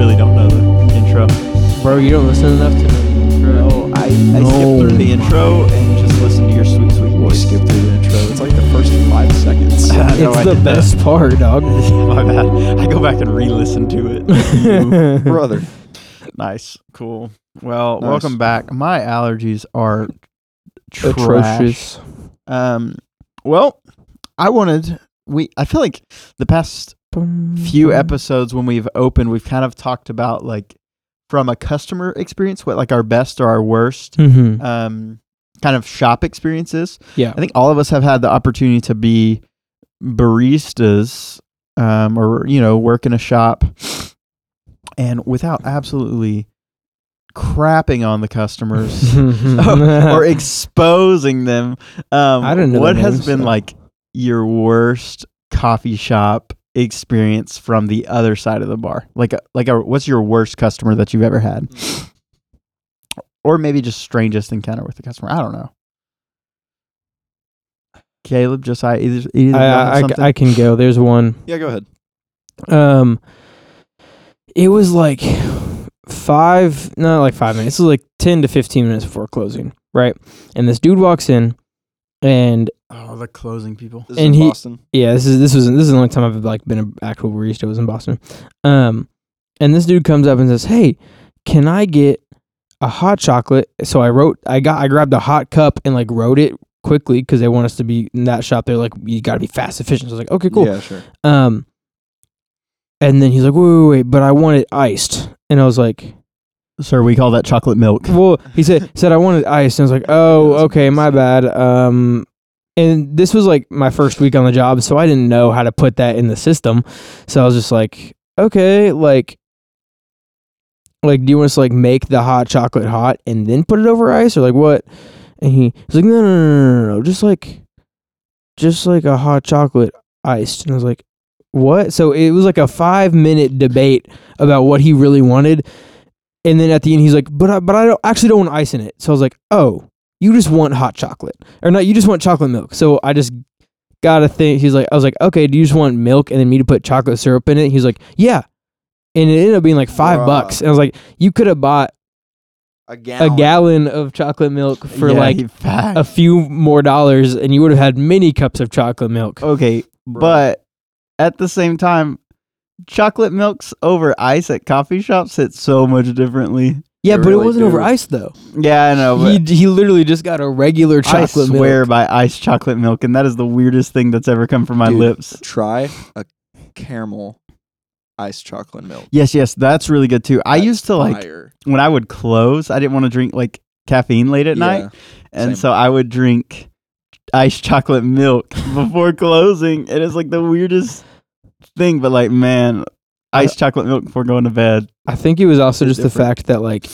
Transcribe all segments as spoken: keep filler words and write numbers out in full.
really don't know the intro. Bro, you don't listen enough to know the intro. No, I, I no. skip through the intro and just listen to your sweet, sweet voice. Skip through the intro. It's like the first five seconds. Uh, it's no, the best that. part, dog. My bad. I go back and re-listen to it. Brother. Nice. Cool. Well, nice. Welcome back. My allergies are trash. Atrocious. Um, well, I wanted... we. I feel like the past few episodes when we've opened, we've kind of talked about, like, from a customer experience, what, like, our best or our worst mm-hmm. um, kind of shop experiences. Yeah. I think all of us have had the opportunity to be baristas um, or, you know, work in a shop. And without absolutely... crapping on the customers oh, or exposing them. Um, I don't know what has been so. like your worst coffee shop experience from the other side of the bar. Like, a, like, a, what's your worst customer that you've ever had, or maybe just strangest encounter with the customer? I don't know. Caleb, just I either, either I, I, I can go. There's one. Yeah, go ahead. Um, it was like. Five, not like five minutes. This is like ten to fifteen minutes before closing, right? And this dude walks in, and oh, the closing people. This and is in he, Boston. Yeah, this is this was this is the only time I've like been an actual barista was in Boston. Um, and this dude comes up and says, "Hey, can I get a hot chocolate?" So I wrote, I got, I grabbed a hot cup and like wrote it quickly because they want us to be in that shop. They're like, "You got to be fast, efficient." So I was like, "Okay, cool." Yeah, sure. Um, and then he's like, "Wait, wait, wait, but I want it iced." And I was like, "Sir, we call that chocolate milk." Well, he said, said I wanted ice. And I was like, "Oh, okay, my bad." Um, and this was like my first week on the job, so I didn't know how to put that in the system. So I was just like, okay, like, like, do you want us to like make the hot chocolate hot and then put it over ice or like what? And he was like, no, no, no, no, no, just like, just like a hot chocolate iced. And I was like, what? So it was like a five minute debate about what he really wanted, and then at the end he's like, but I, but I don't actually don't want ice in it. So I was like, oh, you just want hot chocolate, or not? You just want chocolate milk. So I just got a thing. He's like, I was like, okay, do you just want milk and then me to put chocolate syrup in it? He's like, yeah, and it ended up being like five uh, bucks. And I was like, you could have bought a gallon. a gallon of chocolate milk for yeah, like a few more dollars, and you would have had many cups of chocolate milk. Okay, bro. But. At the same time, chocolate milks over ice at coffee shops hit so much differently. Yeah, they but really it wasn't do. over ice, though. Yeah, I know. But he, he literally just got a regular chocolate milk. I swear milk. by ice chocolate milk, and that is the weirdest thing that's ever come from my Dude, lips. Try a caramel ice chocolate milk. Yes, yes, that's really good, too. That's I used to, like, fire. When I would close, I didn't want to drink, like, caffeine late at yeah, night, and same. so I would drink ice chocolate milk before closing, and it's, like, the weirdest... thing, but like, man, iced chocolate milk before going to bed. I think it was also it's just different. the fact that like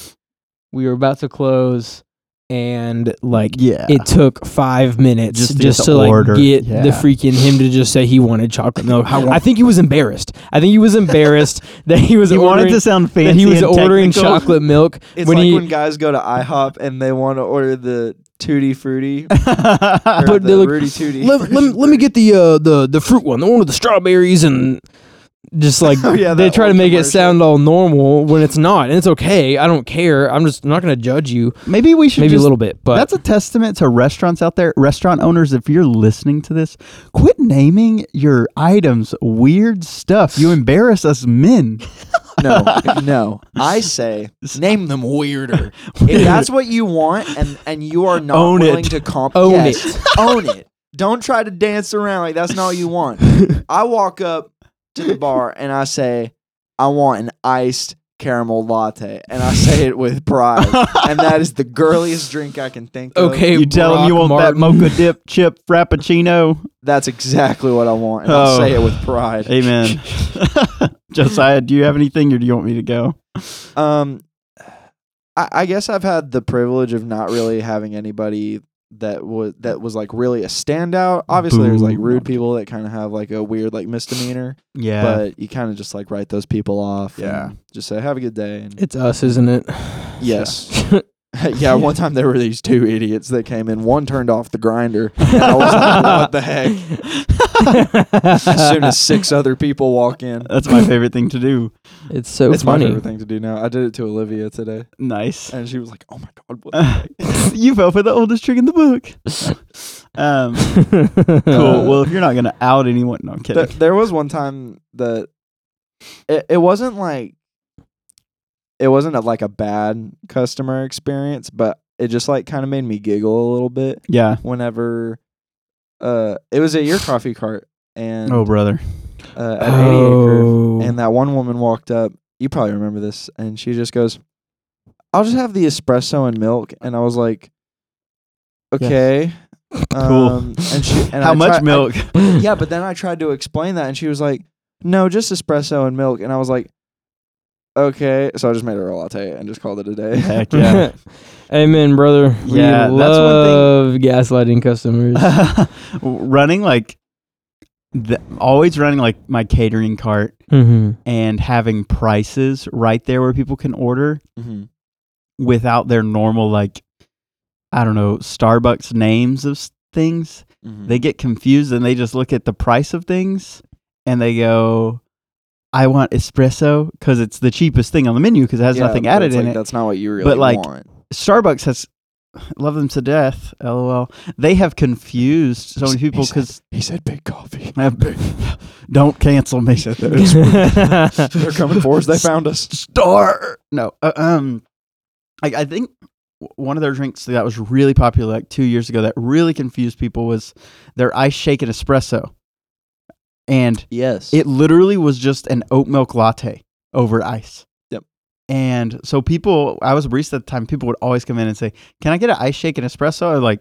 we were about to close, and like yeah. it took five minutes just to, just to, to like get yeah. the freaking him to just say he wanted chocolate milk. I, I think he was embarrassed. I think he was embarrassed that he was. He ordering, wanted to sound fancy. That he was and ordering technical. chocolate milk. It's when like he, when guys go to IHop and they want to order the. Tutti Frutti. But the like, Rudy Tutti. Let, let, me, let me get the uh, the the fruit one, the one with the strawberries and just like oh, yeah, they try to make commercial. it sound all normal when it's not. And it's okay. I don't care. I'm just I'm not going to judge you. Maybe we should Maybe just, a little bit. But that's a testament to restaurants out there. Restaurant owners, if you're listening to this, quit naming your items weird stuff. You embarrass us men. No, no. I say name them weirder. If that's what you want, and, and you are not own willing it. to comp, own yes, it, own it. Don't try to dance around like that's not all you want. I walk up to the bar and I say, I want an iced caramel latte, and I say it with pride, and that is the girliest drink I can think of. Okay, you Brock tell him you want Martin. that mocha dip chip frappuccino. That's exactly what I want, and oh. I'll say it with pride. Amen. Josiah, do you have anything, or do you want me to go? Um, I, I guess I've had the privilege of not really having anybody that was that was like really a standout. Obviously, Boom. there's like rude people that kind of have like a weird like misdemeanor. Yeah, but you kind of just like write those people off. Yeah, and just say have a good day. And it's us, isn't it? Yes. Yeah, one time there were these two idiots that came in. One turned off the grinder. And I was like, what the heck? As soon as six other people walk in. That's my favorite thing to do. It's so it's funny. It's my favorite thing to do now. I did it to Olivia today. Nice. And she was like, oh my God, what the heck? You fell for the oldest trick in the book. um, cool. Uh, well, if you're not going to out anyone. No, I'm kidding. Th- there was one time that it, it wasn't like, It wasn't a, like a bad customer experience, but it just like kind of made me giggle a little bit. Yeah. Whenever, uh, it was at your coffee cart and oh brother, uh, at oh. eighty acre, and that one woman walked up. You probably remember this, and she just goes, "I'll just have the espresso and milk." And I was like, "Okay, yes. um, cool." And she, and how I much tri- milk? I, yeah, but then I tried to explain that, and she was like, "No, just espresso and milk." And I was like. Okay, so I just made her a latte and just called it a day. Heck yeah. Amen, brother. We yeah, love that's one thing. Gaslighting customers. running like, the, always running like my catering cart mm-hmm. and having prices right there where people can order mm-hmm. without their normal like, I don't know, Starbucks names of things. Mm-hmm. They get confused and they just look at the price of things and they go... I want espresso because it's the cheapest thing on the menu because it has yeah, nothing added in like, it. That's not what you really but, like, want. Starbucks has, love them to death, lol. They have confused so many people because... He, he said big coffee. Big, don't cancel me. Said They're coming for us. They found us. Star. No. Uh, um, I, I think one of their drinks that was really popular like two years ago that really confused people was their ice shake and espresso. And yes. It literally was just an oat milk latte over ice. Yep. And so people, I was a barista at the time, people would always come in and say, can I get an ice shake and espresso? Or like,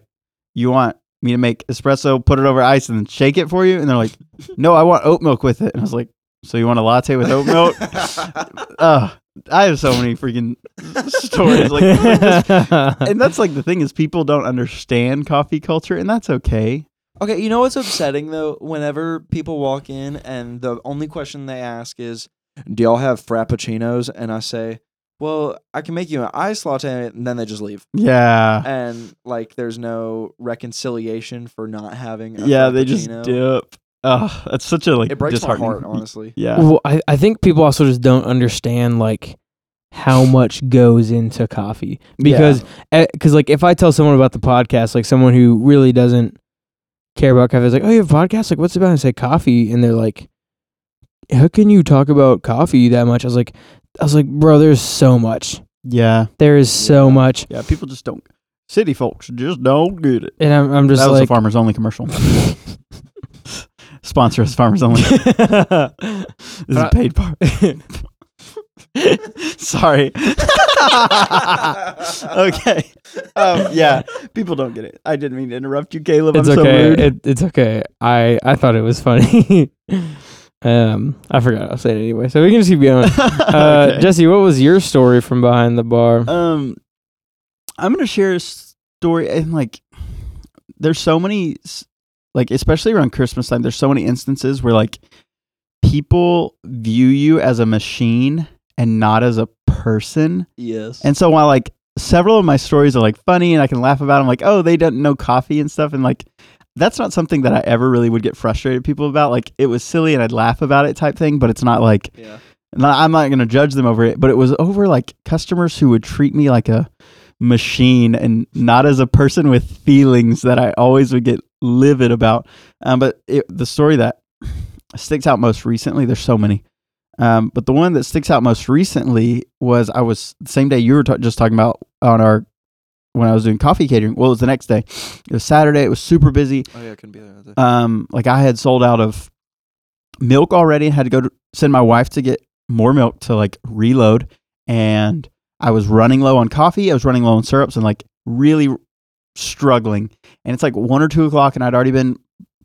you want me to make espresso, put it over ice, and then shake it for you? And they're like, no, I want oat milk with it. And I was like, so you want a latte with oat milk? uh, I have so many freaking stories. like, And that's like the thing is people don't understand coffee culture, and that's okay. Okay, you know what's upsetting, though? Whenever people walk in and the only question they ask is, do y'all have frappuccinos? And I say, well, I can make you an iced latte, and then they just leave. Yeah. And, like, there's no reconciliation for not having a yeah, frappuccino. They just dip. Ugh, that's such a, like, it breaks my heart, honestly. Yeah. Well, I, I think people also just don't understand, like, how much goes into coffee. Because, yeah. Cause, like, if I tell someone about the podcast, like, someone who really doesn't care about coffee. I was like, oh, you have a podcast? Like, what's it about? I say coffee. And they're like, how can you talk about coffee that much? I was like, I was like, bro, there's so much. Yeah. There is yeah. so much. Yeah, people just don't. City folks just don't get it. And I'm, I'm just that like. That was a Farmers Only commercial. Sponsor us, Farmers Only. This is a paid part. Sorry. Okay. Um, yeah. People don't get it. I didn't mean to interrupt you, Caleb. It's I'm okay. So rude. It, it's okay. I, I thought it was funny. um, I forgot. I'll say it anyway. So we can just keep going. Uh, okay. Jesse, what was your story from behind the bar? Um, I'm gonna share a story. And like, there's so many, like, especially around Christmas time. There's so many instances where like people view you as a machine and not as a person. Yes. And so while like several of my stories are like funny and I can laugh about them, like, oh, they don't know coffee and stuff. And like, that's not something that I ever really would get frustrated people about. Like it was silly and I'd laugh about it type thing, but it's not like, yeah. not, I'm not going to judge them over it, but it was over like customers who would treat me like a machine and not as a person with feelings that I always would get livid about. Um, but it, the story that sticks out most recently, there's so many. Um, but the one that sticks out most recently was I was the same day you were ta- just talking about on our when I was doing coffee catering. Well, it was the next day. It was Saturday. It was super busy. Oh yeah, I couldn't be there. Either. Um, like I had sold out of milk already and had to go to send my wife to get more milk to like reload. And I was running low on coffee. I was running low on syrups and like really struggling. And it's like one or two o'clock, and I'd already been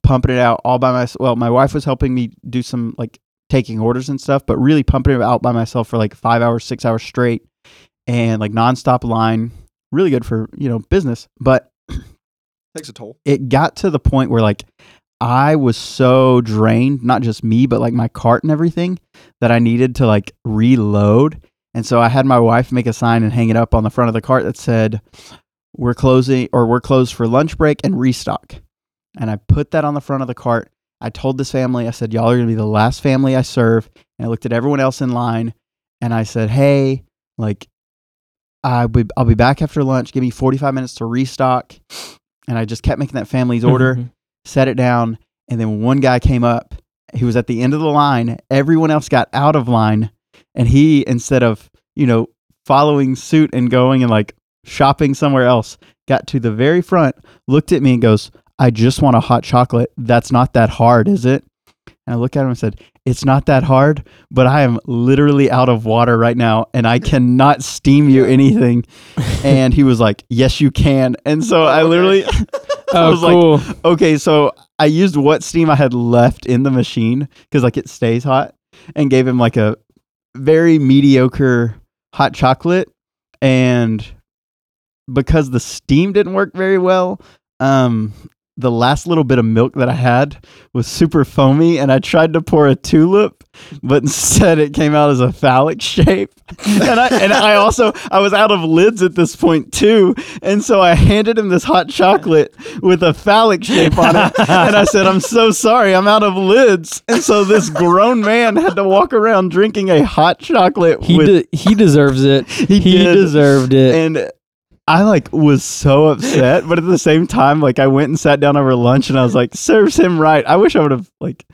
pumping it out all by myself. Well, my wife was helping me do some like. Taking orders and stuff, but really pumping it out by myself for like five hours, six hours straight and like nonstop line, really good for, you know, business, but takes a toll. It got to the point where like I was so drained, not just me, but like my cart and everything that I needed to like reload. And so I had my wife make a sign and hang it up on the front of the cart that said, we're closing or we're closed for lunch break and restock. And I put that on the front of the cart. I told this family, I said, y'all are going to be the last family I serve. And I looked at everyone else in line and I said, hey, like, I'll be, I'll be back after lunch. Give me forty-five minutes to restock. And I just kept making that family's order, mm-hmm. set it down. And then one guy came up. He was at the end of the line. Everyone else got out of line. And he, instead of, you know, following suit and going and like shopping somewhere else, got to the very front, looked at me and goes, I just want a hot chocolate. That's not that hard, is it? And I looked at him and said, it's not that hard, but I am literally out of water right now and I cannot steam you anything. And he was like, yes, you can. And so I literally I was oh, cool. like, okay, so I used what steam I had left in the machine because like it stays hot and gave him like a very mediocre hot chocolate. And because the steam didn't work very well, um, the last little bit of milk that I had was super foamy and I tried to pour a tulip, but instead it came out as a phallic shape. And I, and I also, I was out of lids at this point too. And so I handed him this hot chocolate with a phallic shape on it. And I said, I'm so sorry, I'm out of lids. And so this grown man had to walk around drinking a hot chocolate. He, with, de- he deserves it. He, he deserved it. And I like was so upset, but at the same time, like I went and sat down over lunch and I was like, serves him right. I wish I would have like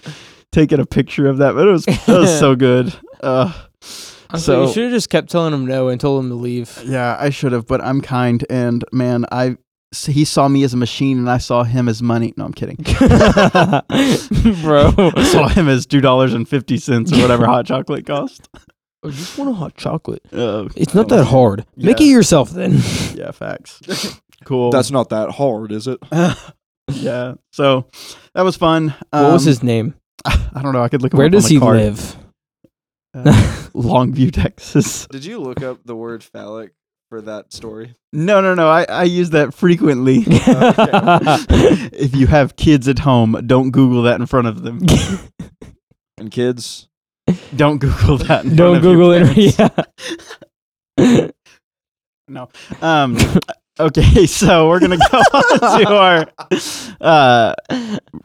taken a picture of that, but it was, it was so good. Uh, so, so you should have just kept telling him no and told him to leave. Yeah, I should have, but I'm kind. And man, I, he saw me as a machine and I saw him as money. No, I'm kidding. Bro. I saw him as two dollars and fifty cents or whatever hot chocolate cost. I just want a hot chocolate. Uh, it's not that hard. Yeah. Make it yourself then. Yeah, facts. Cool. That's not that hard, is it? Yeah. So that was fun. Um, what was his name? I don't know. I could look him Where up on the card. Where does he live? Uh, Longview, Texas. Did you look up the word phallic for that story? No, no, no. I, I use that frequently. Oh, okay. If you have kids at home, don't Google that in front of them. And kids... Don't Google that. Don't Google it. Yeah. No. Um, okay, so we're going to go on to our uh,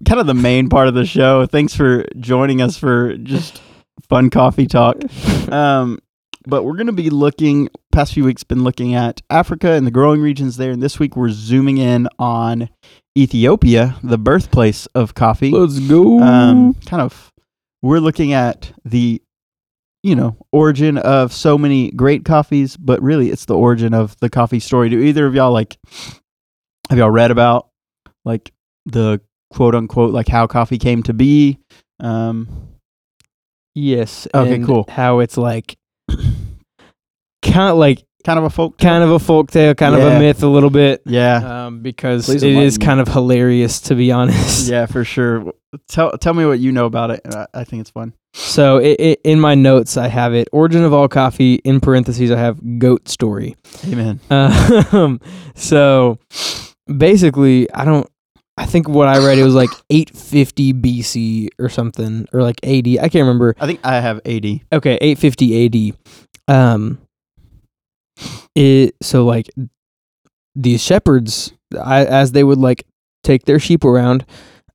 kind of the main part of the show. Thanks for joining us for just fun coffee talk. Um, but we're going to be looking, past few weeks, been looking at Africa and the growing regions there. And this week we're zooming in on Ethiopia, the birthplace of coffee. Let's go. Um, kind of. We're looking at the, you know, origin of so many great coffees, but really it's the origin of the coffee story. Do either of y'all, like, have y'all read about, like, the quote-unquote, like, how coffee came to be? Um, yes. Okay, and cool. How it's, like, kind of, like... Kind of a folk tale. Kind of a folk tale, kind yeah. of a myth a little bit. Yeah. Um, because Please it is me. kind of hilarious, to be honest. Yeah, for sure. Tell tell me what you know about it. And I, I think it's fun. So it, it, in my notes, I have it. Origin of all coffee, in parentheses, I have goat story. Amen. Uh, so basically, I don't, I think what I read, it was like eight fifty B C or something, or like A D. I can't remember. I think I have A D. Okay, eight fifty A D Um. It so like these shepherds, I, as they would like take their sheep around,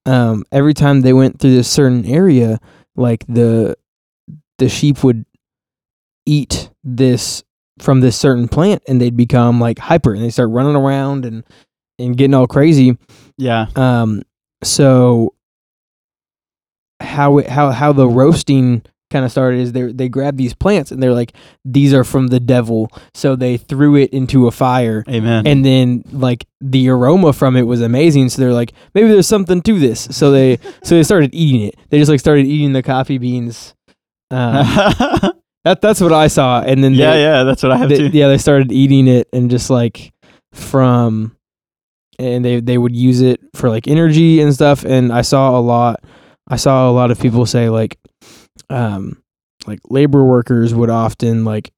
um, every time they went through this certain area, like the the sheep would eat this from this certain plant, and they'd become like hyper, and they start running around and and getting all crazy. Yeah. Um. So how it, how how the roasting kind of started is they they grabbed these plants and they're like, these are from the devil, so they threw it into a fire. Amen. And then like the aroma from it was amazing, so they're like, maybe there's something to this, so they so they started eating it. They just like started eating the coffee beans. Um, that that's what I saw. And then yeah they, yeah that's what I have they, too. Yeah, they started eating it and just like from and they they would use it for like energy and stuff. And I saw a lot I saw a lot of people say like. Um, like labor workers would often like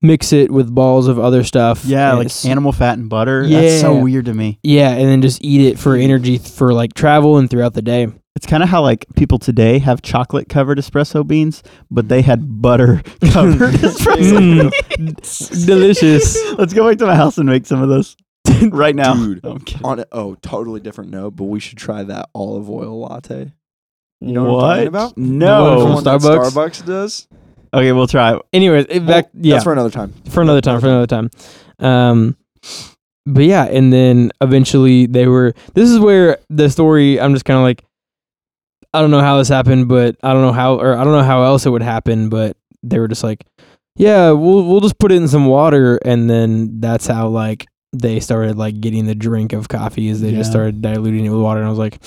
mix it with balls of other stuff. Yeah, like animal fat and butter. Yeah, that's so weird to me. Yeah, and then just eat it for energy th- for like travel and throughout the day. It's kind of how like people today have chocolate covered espresso beans, but they had butter covered espresso beans. Delicious. Let's go back to my house and make some of those right now. Dude, okay. on a, oh, totally different note, but we should try that olive oil latte. You know what, what I'm talking about? No. The one from Starbucks? Starbucks does. Okay, we'll try. Anyways, it back well, yeah. That's for another time. For another time, for another time. Um But yeah, and then eventually they were, this is where the story, I'm just kind of like, I don't know how this happened, but I don't know how, or I don't know how else it would happen, but they were just like, yeah, we'll we'll just put it in some water. And then that's how like they started like getting the drink of coffee is they yeah. just started diluting it with water. And I was like,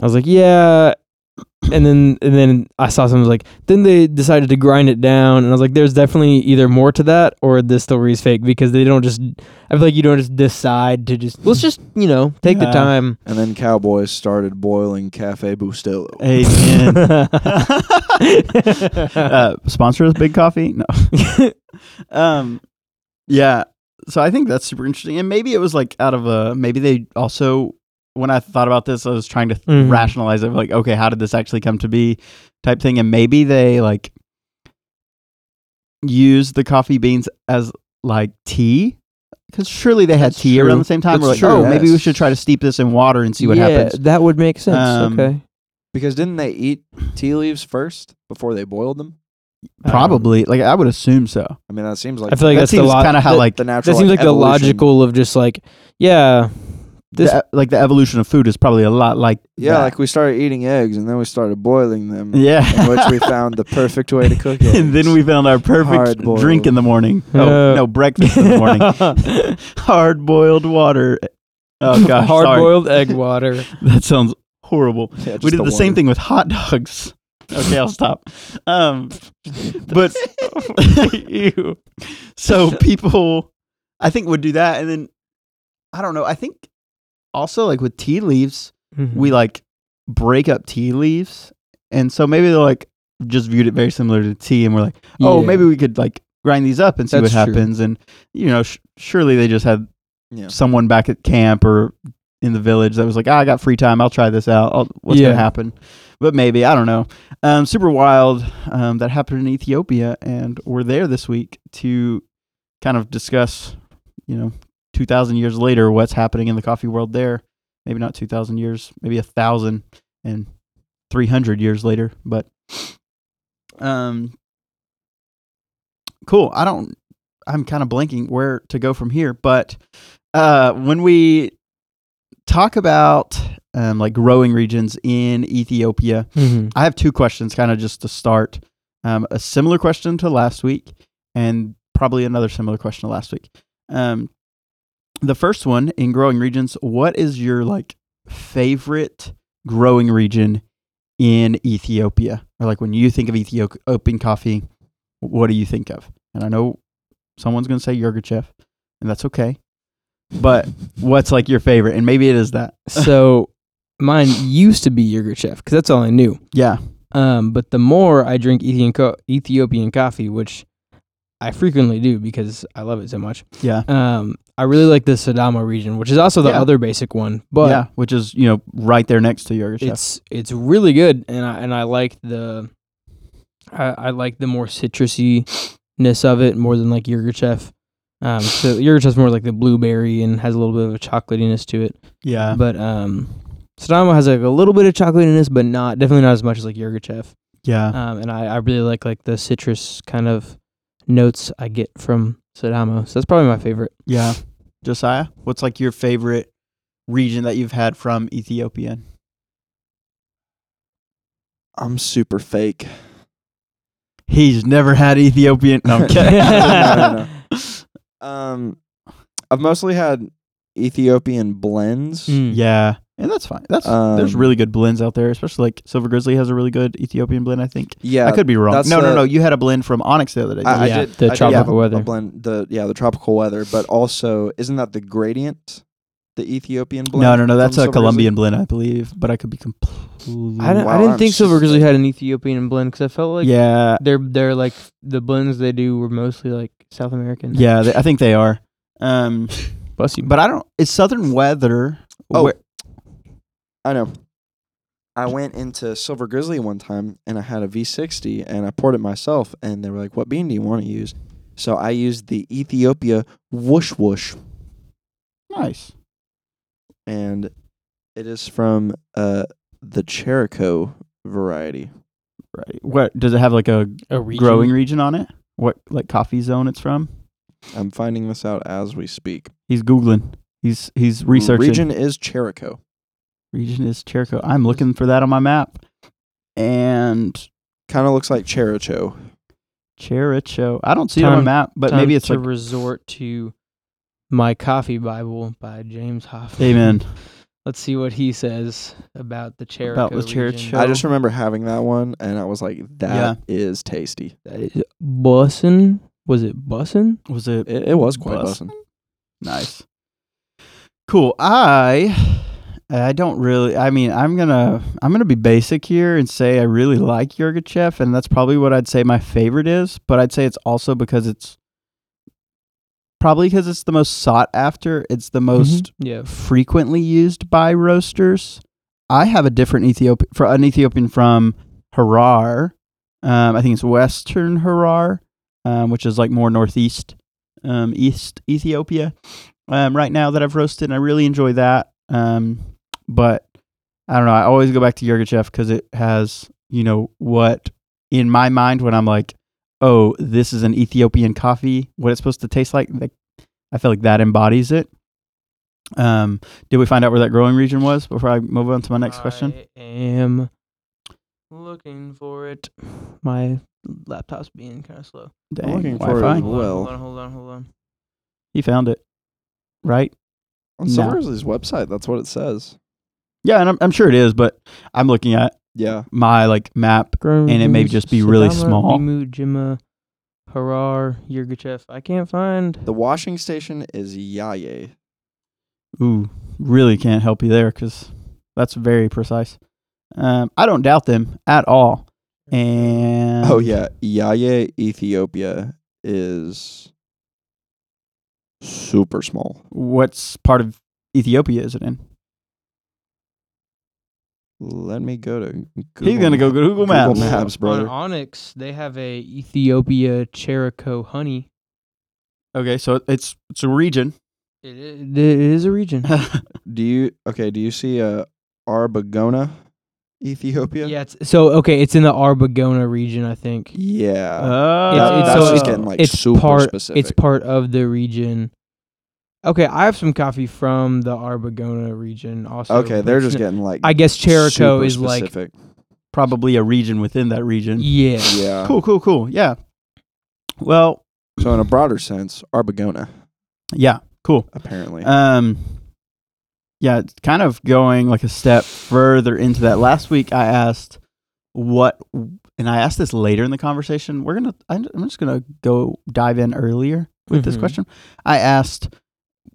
I was like, yeah. And then and then I saw something like, then they decided to grind it down. And I was like, there's definitely either more to that or this story is fake because they don't just, I feel like you don't just decide to just, let's just, you know, take yeah. the time. And then cowboys started boiling Cafe Bustelo. Amen. uh, sponsor us, Big Coffee? No. um, yeah. So I think that's super interesting. And maybe it was like out of a, maybe they also, when I thought about this, I was trying to th- mm-hmm. rationalize it. Like, okay, how did this actually come to be type thing? And maybe they like used the coffee beans as like tea because surely they had That's tea true. around the same time. That's We're like, true. oh, yes. maybe we should try to steep this in water and see what yeah, happens. That would make sense. Um, okay. Because didn't they eat tea leaves first before they boiled them? Probably, um, like I would assume so. I mean, that seems like I feel like that that's seems lo- kind of how the, like the natural. That seems like, like the logical of just like yeah. This, the, like the evolution of food is probably a lot like yeah that. Like we started eating eggs and then we started boiling them yeah in which we found the perfect way to cook it and then we found our perfect drink in the morning oh uh. no breakfast in the morning hard boiled water oh gosh hard sorry. boiled egg water that sounds horrible yeah, we did the, the same thing with hot dogs okay I'll stop um but ew. So people I think would do that and then I don't know I think also, like with tea leaves, mm-hmm. we like break up tea leaves. And so maybe they like just viewed it very similar to tea. And we're like, oh, yeah. maybe we could like grind these up and see That's what happens. True. And, you know, sh- surely they just had yeah. someone back at camp or in the village that was like, ah, I got free time. I'll try this out. I'll, what's yeah. going to happen? But maybe, I don't know. Um, super wild. Um, that happened in Ethiopia. And we're there this week to kind of discuss, you know, two thousand years later, what's happening in the coffee world there. Maybe not two thousand years, maybe one thousand and three hundred years later, but um, cool. I don't, I'm kind of blanking where to go from here, but uh, when we talk about um, like growing regions in Ethiopia, mm-hmm. I have two questions kind of just to start. Um, a similar question to last week and probably another similar question to last week. Um, The first one, in growing regions, what is your like favorite growing region in Ethiopia? Or like when you think of Ethiopian coffee, what do you think of? And I know someone's going to say Yirgacheffe, and that's okay. But what's like your favorite? And maybe it is that. So mine used to be Yirgacheffe because that's all I knew. Yeah. Um, but the more I drink Ethiopian coffee, which I frequently do because I love it so much. Yeah. Um, I really like the Sidamo region, which is also the yeah. other basic one, but yeah, which is you know right there next to Yirgacheffe. It's it's really good, and I and I like the I, I like the more citrusiness of it more than like Yirgacheffe. Um, so Yirgacheffe's more like the blueberry and has a little bit of a chocolatiness to it. Yeah, but um, Sidamo has like a little bit of chocolatiness, but not definitely not as much as like Yirgacheffe. Yeah, um, and I, I really like like the citrus kind of notes I get from Sidamo. So that's probably my favorite. Yeah. Josiah, what's like your favorite region that you've had from Ethiopia? I'm super fake. He's never had Ethiopian. No, I'm kidding. no, no, no. Um, I've mostly had Ethiopian blends. Mm. Yeah. And that's fine. That's um, there's really good blends out there, especially like Silver Grizzly has a really good Ethiopian blend, I think. Yeah, I could be wrong. No, the, no, no. You had a blend from Onyx the other day. I, I yeah, did. The I tropical did, yeah, weather. A blend, the yeah, the tropical weather, but also isn't that the gradient, the Ethiopian blend? No, no, no. That's a Silver Colombian Grizzly? blend, I believe, but I could be completely. I, wow, I didn't I'm think Silver Grizzly had an Ethiopian blend because I felt like yeah, they're they're like the blends they do were mostly like South American. Yeah, they, I think they are. Um, Bless you. But I don't. It's Southern weather. Oh. Where, I know. I went into Silver Grizzly one time, and I had a V sixty, and I poured it myself, and they were like, what bean do you want to use? So I used the Ethiopia Whoosh Whoosh. Nice. And it is from uh, the Chiricho variety. Right. What does it have, like a, a region? Growing region on it? What, like, coffee zone it's from? I'm finding this out as we speak. He's Googling. He's he's researching. Region is Chiricho. Region is Chiricho. I'm looking for that on my map. And kind of looks like Chiricho. Chiricho. I don't see time, it on my map, but maybe it's to like... resort to My Coffee Bible by James Hoff. Amen. Let's see what he says about the Chiricho. About the Chiricho. I just remember having that one, and I was like, that yeah. is tasty. That is bussin'. Was it bussin'? Was it? It, it was quite bussin'. Nice. Cool. I... I don't really, I mean, I'm going to I'm gonna be basic here and say I really like Yirgacheffe, and that's probably what I'd say my favorite is, but I'd say it's also because it's, probably because it's the most sought after, it's the most mm-hmm. yeah. frequently used by roasters. I have a different Ethiopian, for an Ethiopian from Harar, um, I think it's Western Harar, um, which is like more northeast, um, East Ethiopia um, right now that I've roasted, and I really enjoy that. Um, But I don't know. I always go back to Yirgacheffe because it has, you know, what in my mind when I'm like, oh, this is an Ethiopian coffee, what it's supposed to taste like. like I feel like that embodies it. Um, did we find out where that growing region was before I move on to my next I question? I am looking for it. My laptop's being kind of slow. Dang, I'm looking for it as well. Hold on, hold on, hold on. He found it, right? On Silver Grizzly's website, that's what it says. Yeah, and I'm, I'm sure it is, but I'm looking at yeah my like map, Grums, and it may just be Sidamo, really small. Bimu, Jima, Harar, Yirgacheffe. I can't find... The washing station is Yaye. Ooh, really can't help you there, because that's very precise. Um, I don't doubt them at all. And oh, yeah. Yaye, Ethiopia is... super small. What's part of Ethiopia is it in? Let me go to Google. He's going to go Google, Google Maps. Google Maps, brother. On Onyx, they have a Ethiopia Chiricho honey. Okay, so it's it's a region. It is, it is a region. do you okay, do you see uh, Arbegona, Ethiopia? Yeah, it's, so okay, it's in the Arbegona region, I think. Yeah. Oh. That, it's, it's, that's so, just getting like it's super part, specific. It's part of the region. Okay, I have some coffee from the Arbegona region also. Okay, they're just getting like I guess Chiricho is specific. Like probably a region within that region. Yeah. Yeah. Cool, cool, cool. Yeah. Well, so in a broader sense, Arbegona. Yeah, cool. Apparently. Um yeah, kind of going like a step further into that. Last week I asked what and I asked this later in the conversation. We're going to I'm just going to go dive in earlier with mm-hmm. this question. I asked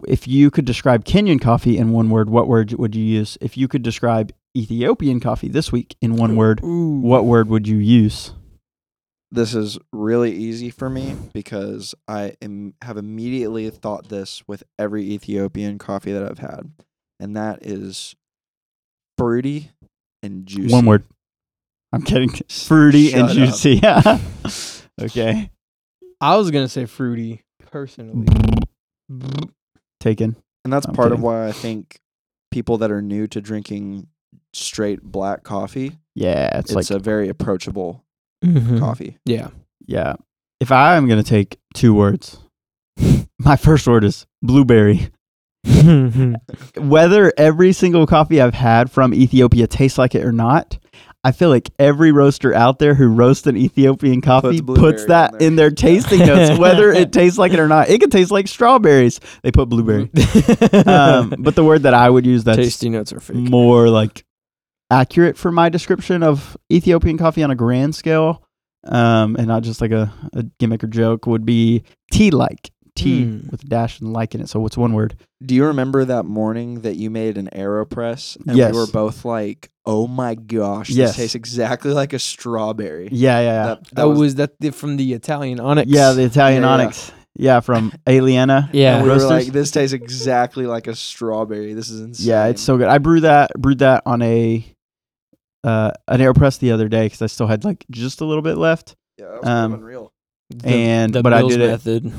if you could describe Kenyan coffee in one word, what word would you use? If you could describe Ethiopian coffee this week in one word, Ooh. what word would you use? This is really easy for me because I am, have immediately thought this with every Ethiopian coffee that I've had, and that is fruity and juicy. One word. I'm kidding. Fruity Shut and up. juicy. Yeah. Okay. I was going to say fruity, personally. Taken. And that's I'm part kidding. of why I think people that are new to drinking straight black coffee, yeah, it's, it's like, a very approachable mm-hmm. coffee. Yeah. Yeah. If I'm going to take two words, my first word is blueberry. Whether every single coffee I've had from Ethiopia tastes like it or not, I feel like every roaster out there who roasts an Ethiopian coffee puts, puts that in, in their tasting notes, whether it tastes like it or not. It could taste like strawberries. They put blueberry. um, but the word that I would use that's tasty notes are fake. more like accurate for my description of Ethiopian coffee on a grand scale, um, and not just like a, a gimmick or joke, would be tea-like. Tea mm. with a dash and like in it. So what's one word? Do you remember that morning that you made an AeroPress? And yes. we were both like, oh my gosh, yes. this tastes exactly like a strawberry. Yeah, yeah, yeah. That, that oh, was, was that the, from the Italian Onyx? Yeah, the Italian yeah, Onyx. Yeah, yeah from Aliena. yeah. And we Roasters. were like, this tastes exactly like a strawberry. This is insane. Yeah, it's so good. I brewed that, brewed that on a uh, an AirPress the other day because I still had like just a little bit left. Yeah, that was um, unreal. The, and the but Mills I did method. it.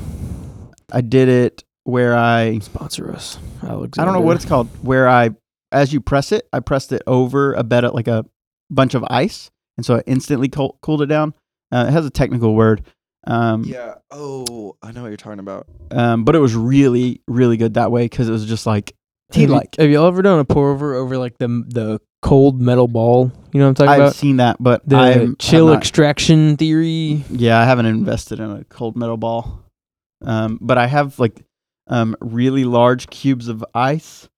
I did it where I sponsor us. Alexander. I don't know what it's called. Where I, as you press it, I pressed it over a bed like a bunch of ice, and so it instantly cold, cooled it down. Uh, it has a technical word. Um, yeah. Oh, I know what you're talking about. Um, but it was really, really good that way because it was just like tea like. Have y'all ever done a pour over over like the the cold metal ball? You know what I'm talking I've about? I've seen that, but the I'm, chill I'm not, extraction theory. Yeah, I haven't invested in a cold metal ball. Um, but I have like um really large cubes of ice.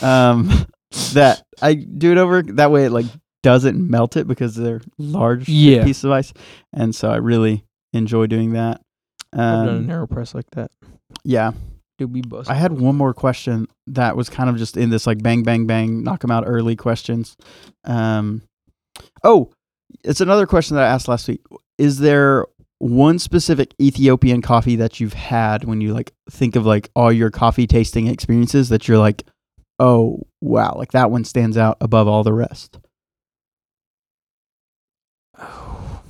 Um, that I do it over that way. It like doesn't melt it because they're large yeah. pieces of ice, and so I really enjoy doing that. Um, I've done an AeroPress like that. Yeah. Dude, we bust. I had one more question that was kind of just in this like bang, bang, bang, knock them out early questions. Um, oh, it's another question that I asked last week. Is there one specific Ethiopian coffee that you've had when you like think of like all your coffee tasting experiences that you're like, oh, wow, like that one stands out above all the rest?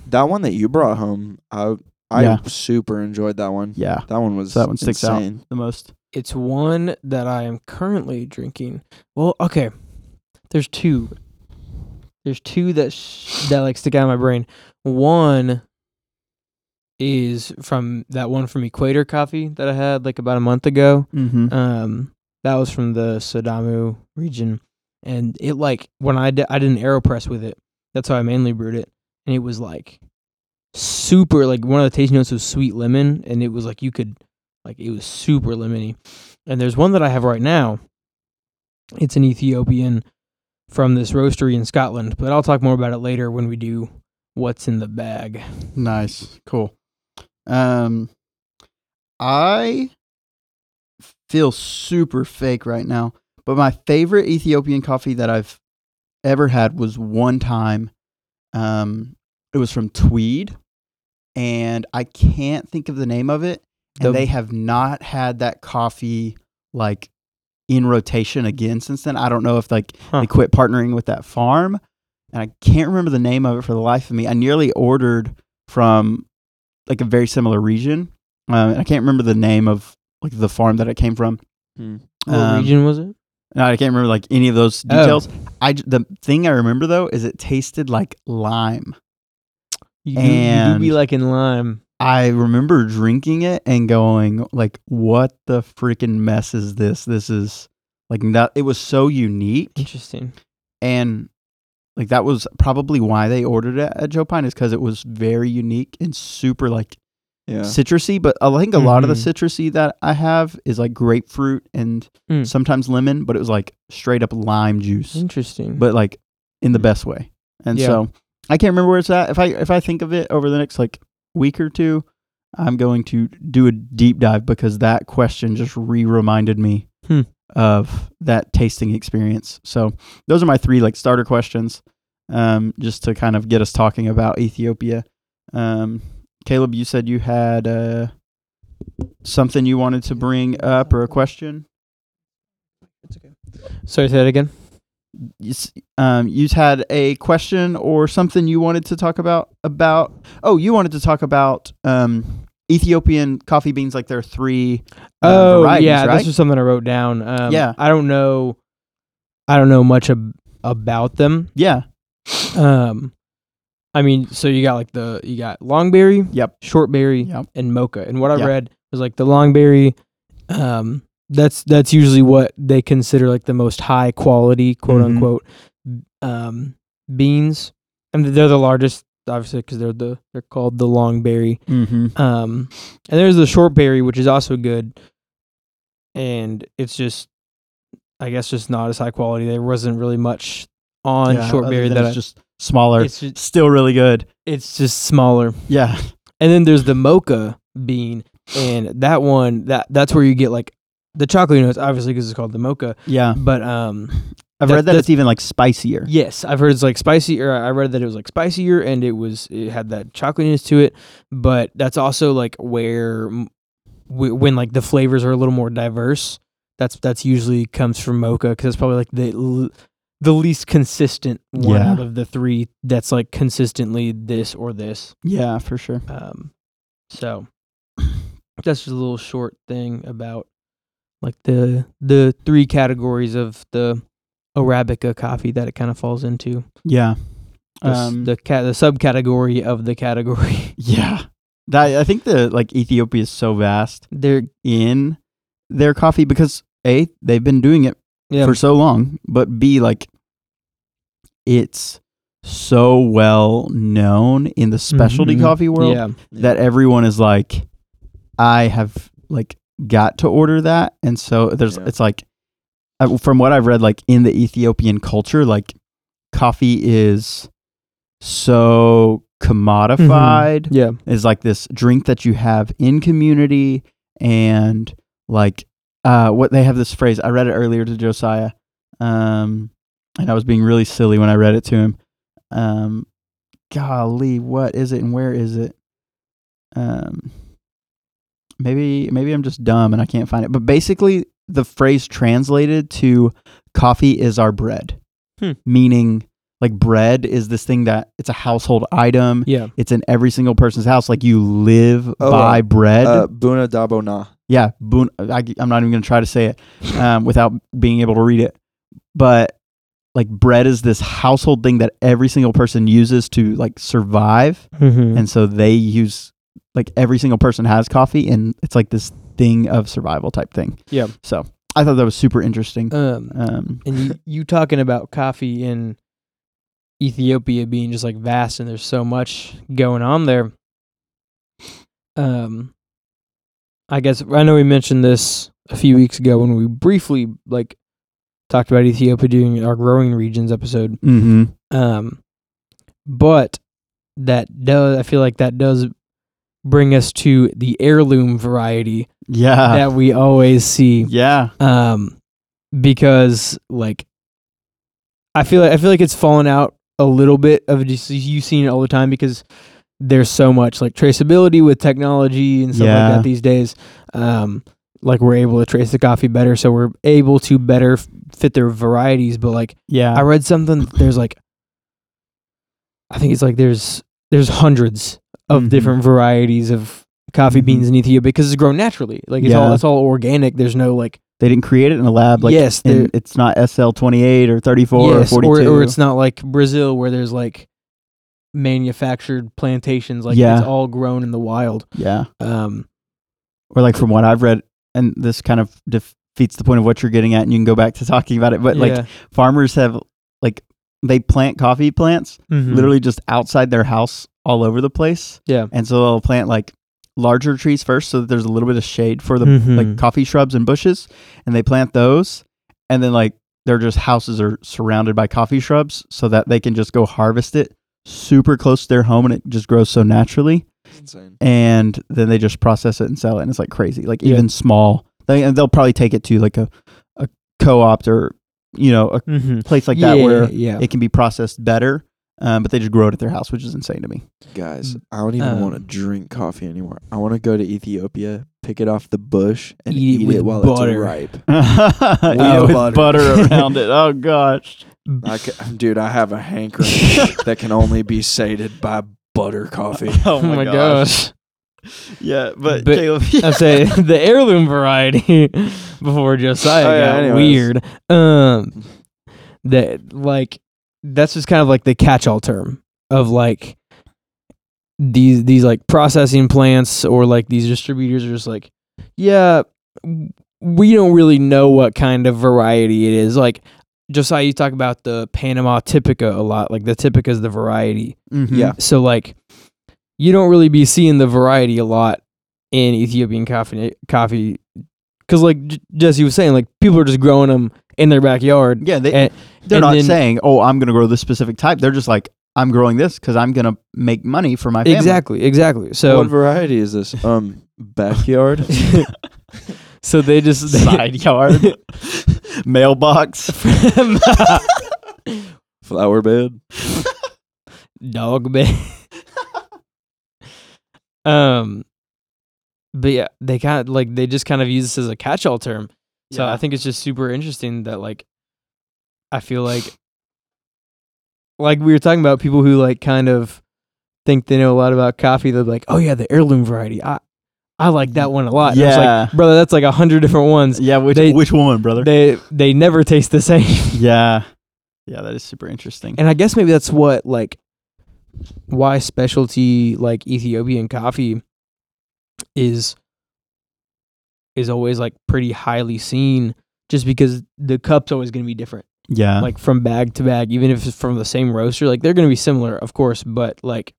That one that you brought home, I I yeah. super enjoyed that one. Yeah. That one was so that one sticks insane. out the most. It's one that I am currently drinking. Well, okay. There's two. There's two that sh- that like stick out in my brain. One is from that one from Equator Coffee that I had like about a month ago. Mm-hmm. Um, that was from the Sidamo region. And it like, when I, d- I did an AeroPress with it, that's how I mainly brewed it. And it was like super, like one of the taste notes was sweet lemon. And it was like, you could, like, it was super lemony. And there's one that I have right now. It's an Ethiopian from this roastery in Scotland, but I'll talk more about it later when we do what's in the bag. Nice. Cool. Um, I feel super fake right now, but my favorite Ethiopian coffee that I've ever had was one time. Um, it was from Tweed, and I can't think of the name of it. And the, they have not had that coffee like in rotation again since then. I don't know if like huh. they quit partnering with that farm, and I can't remember the name of it for the life of me. I nearly ordered from like a very similar region. Um, and I can't remember the name of like the farm that it came from. Hmm. What um, region was it? No, I can't remember like any of those details. Oh. I the thing I remember though is it tasted like lime. You, and you do be like in lime. I remember drinking it and going like, "What the freaking mess is this? This is like not." It was so unique, interesting, and like that was probably why they ordered it at Joe Pine is because it was very unique and super like yeah. citrusy. But I think a mm-hmm. lot of the citrusy that I have is like grapefruit and mm. sometimes lemon, but it was like straight up lime juice. Interesting. But like in the best way. And yeah. so I can't remember where it's at. If I if I think of it over the next like week or two, I'm going to do a deep dive because that question just re-reminded me hmm. of that tasting experience. So those are my three like starter questions um, just to kind of get us talking about Ethiopia. Um Caleb, you said you had uh, something you wanted to bring up or a question. That's okay. Sorry, say that again. You um, you had a question or something you wanted to talk about about. Oh, you wanted to talk about um, Ethiopian coffee beans, like there are three. Uh, oh, varieties, yeah, right? This was something I wrote down. Um, yeah, I don't know. I don't know much ab- about them. Yeah. Um. I mean, so you got like the, you got longberry, yep. shortberry, yep. and mocha. And what I yep. read was like the longberry, um, that's, that's usually what they consider like the most high quality, quote mm-hmm. unquote, um, beans. And they're the largest, obviously, cause they're the, they're called the longberry. Mm-hmm. Um, and there's the shortberry, which is also good. And it's just, I guess, just not as high quality. There wasn't really much on yeah, shortberry that I, just, smaller, it's just, still really good. It's just smaller. Yeah. And then there's the mocha bean, and that one that that's where you get like the chocolate notes, obviously, because it's called the mocha. Yeah. But um, I've that, read that it's even like spicier. Yes, I've heard it's like spicier. I read that it was like spicier, and it was it had that chocolatiness to it. But that's also like where w- when like the flavors are a little more diverse. That's that's usually comes from mocha because it's probably like the. L- the least consistent one yeah. out of the three that's like consistently this or this. Yeah, for sure. Um, so that's just a little short thing about like the the three categories of the Arabica coffee that it kind of falls into. Yeah. Um, the ca- the subcategory of the category. Yeah. That, I think the like Ethiopia is so vast. They're in their coffee because A, they've been doing it yeah. for so long, but B, like it's so well known in the specialty mm-hmm. coffee world yeah. that yeah. everyone is like, I have like got to order that. And so there's yeah. it's like from what I've read, like in the Ethiopian culture, like coffee is so commodified. Mm-hmm. Yeah. It's like this drink that you have in community and like uh, what they have this phrase. I read it earlier to Josiah um, and I was being really silly when I read it to him. Um, golly, what is it and where is it? Um, maybe maybe I'm just dumb and I can't find it. But basically the phrase translated to coffee is our bread, hmm. meaning like bread is this thing that it's a household item. Yeah. It's in every single person's house. Like you live oh, by uh, bread. Uh, Buna dabona. Yeah. Bun- I, I'm not even going to try to say it um, without being able to read it. But like bread is this household thing that every single person uses to like survive. Mm-hmm. And so they use like every single person has coffee and it's like this thing of survival type thing. Yeah. So I thought that was super interesting. Um, um, and you, you talking about coffee in Ethiopia being just like vast and there's so much going on there. Um, I guess I know we mentioned this a few weeks ago when we briefly like talked about Ethiopia doing our growing regions episode. Mm-hmm. Um, but that does, I feel like that does bring us to the heirloom variety. Yeah. That we always see. Yeah. Um, because like, I feel like, I feel like it's fallen out a little bit of just you've seen it all the time because there's so much like traceability with technology and stuff yeah. like that these days. Um, like we're able to trace the coffee better, so we're able to better f- fit their varieties. But like, yeah, I read something. That there's like, I think it's like there's there's hundreds of mm-hmm. different varieties of coffee mm-hmm. beans in Ethiopia because it's grown naturally. Like it's yeah. all it's all organic. There's no like. They didn't create it in a lab. Like yes, in, it's not S L twenty-eight or thirty-four yes, or forty-two. Or, or it's not like Brazil where there's like manufactured plantations. Like yeah. it's all grown in the wild. Yeah. Um, or like from what I've read, and this kind of defeats the point of what you're getting at, and you can go back to talking about it, but yeah. like farmers have like, they plant coffee plants mm-hmm. literally just outside their house all over the place. Yeah. And so they'll plant like larger trees first so that there's a little bit of shade for the mm-hmm. like coffee shrubs and bushes, and they plant those, and then like they're just houses are surrounded by coffee shrubs so that they can just go harvest it super close to their home, and it just grows so naturally. That's insane. And then they just process it and sell it, and it's like crazy. Like yeah. even small they, and they'll probably take it to like a, a co-op or you know a mm-hmm. place like yeah, that where yeah. it can be processed better. Um, but they just grow it at their house, which is insane to me. Guys, I don't even um, want to drink coffee anymore. I want to go to Ethiopia, pick it off the bush, and eat, eat it, with it while butter. It's ripe. Eat oh, with butter. butter around it. Oh, gosh. I can, dude, I have a hankering that can only be sated by butter coffee. Oh, my, oh my gosh. gosh. Yeah, but, but Caleb. Yeah. I say the heirloom variety before Josiah oh, yeah, got anyways. weird. Um, that, like... That's just kind of like the catch-all term of like these these like processing plants or like these distributors are just like, yeah, we don't really know what kind of variety it is. Like Josiah, you talk about the Panama Typica a lot. Like the Typica is the variety. Mm-hmm. Yeah. So like you don't really be seeing the variety a lot in Ethiopian coffee coffee because like J- Jesse was saying, like people are just growing them in their backyard. Yeah, they, and, they're and not then, saying, oh, I'm going to grow this specific type. They're just like, I'm growing this because I'm going to make money for my family. Exactly, exactly. So what variety is this? Um, backyard? So they just... They, side yard? Mailbox? Flower bed? Dog bed? um, But yeah, they kind of like, they just kind of use this as a catch-all term. So yeah. I think it's just super interesting that like I feel like like we were talking about people who like kind of think they know a lot about coffee. They're like, oh yeah, the heirloom variety. I I like that one a lot. Yeah. And I was like, brother, that's like a hundred different ones. Yeah. Which, they, which one, brother? They, they never taste the same. Yeah. Yeah. That is super interesting. And I guess maybe that's what, like, why specialty, like Ethiopian coffee is, is always like pretty highly seen, just because the cup's always going to be different. Yeah. Like from bag to bag, even if it's from the same roaster, like they're going to be similar, of course, but like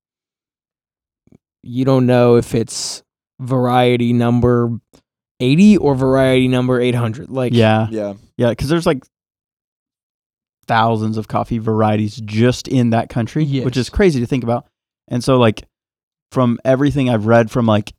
you don't know if it's variety number eighty or variety number eight hundred. Like, yeah. Yeah. Yeah. Because there's like thousands of coffee varieties just in that country, yes, which is crazy to think about. And so, like, from everything I've read, from like,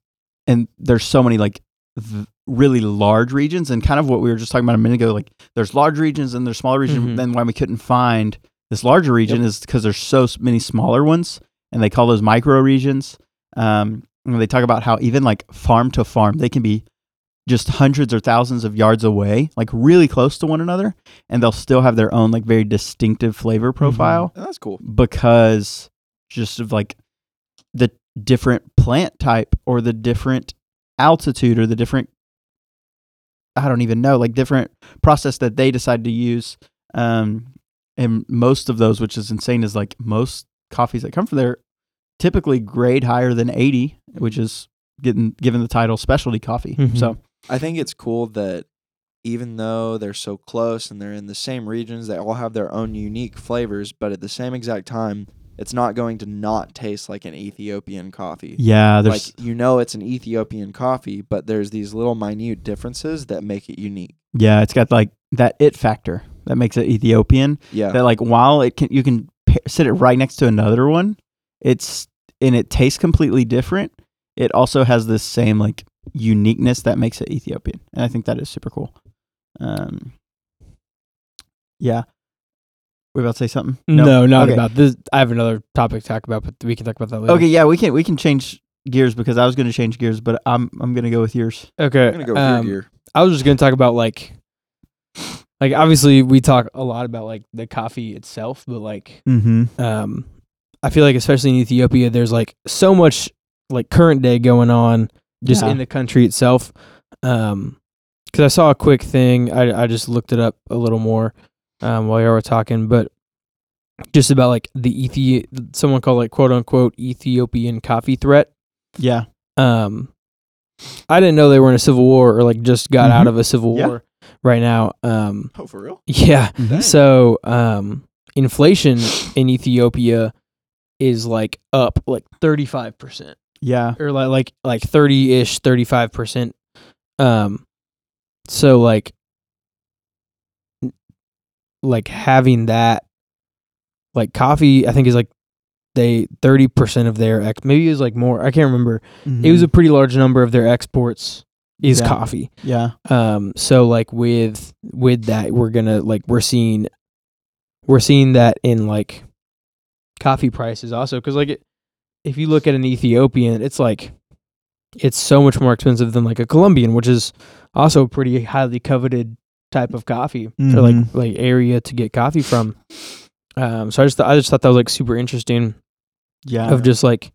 and there's so many like th- really large regions, and kind of what we were just talking about a minute ago, like there's large regions and there's smaller regions. Mm-hmm. Then why we couldn't find this larger region, yep, is because there's so many smaller ones, and they call those micro regions. Um, and they talk about how even like farm to farm, they can be just hundreds or thousands of yards away, like really close to one another, and they'll still have their own like very distinctive flavor profile. Mm-hmm. That's cool. Because just of like the different plant type or the different altitude or the different, I don't even know, like different process that they decide to use. Um, and most of those, which is insane, is like most coffees that come from there typically grade higher than eighty, which is getting given the title specialty coffee. Mm-hmm. So I think it's cool that even though they're so close and they're in the same regions, they all have their own unique flavors, but at the same exact time, it's not going to not taste like an Ethiopian coffee. Yeah. There's, like, you know, it's an Ethiopian coffee, but there's these little minute differences that make it unique. Yeah. It's got like that it factor that makes it Ethiopian. Yeah. That like, while it can, you can p- sit it right next to another one, it's, and it tastes completely different, it also has this same like uniqueness that makes it Ethiopian. And I think that is super cool. Um, yeah. We about to say something? No, no not okay. about this. I have another topic to talk about, but we can talk about that later. Okay, yeah, we can we can change gears, because I was going to change gears, but I'm I'm going to go with yours. Okay. I'm going to go with um, your gear. I was just going to talk about like, like obviously we talk a lot about like the coffee itself, but like, mm-hmm, um, I feel like especially in Ethiopia, there's like so much like current day going on just, yeah, in the country itself. Um, because I saw a quick thing, I I just looked it up a little more. Um, while y'all were talking, but just about like the Ethi- someone called like quote unquote Ethiopian coffee threat. Yeah. Um, I didn't know they were in a civil war, or like just got, mm-hmm, out of a civil, yeah, war right now. Um, oh, for real? Yeah. Dang. So, um, inflation in Ethiopia is like up like thirty-five percent. Yeah. Or like, like, like thirty-ish, thirty-five percent. Um, so like, like having that, like coffee, I think is like they thirty percent of their ex, maybe it was like more, I can't remember. Mm-hmm. It was a pretty large number of their exports is, yeah, coffee. Yeah. Um. So like with with that, we're gonna like we're seeing we're seeing that in like coffee prices also, because like it, if you look at an Ethiopian, it's like it's so much more expensive than like a Colombian, which is also pretty highly coveted type of coffee, mm-hmm, or like like area to get coffee from. Um, so I just th- I just thought that was like super interesting. Yeah. Of just like,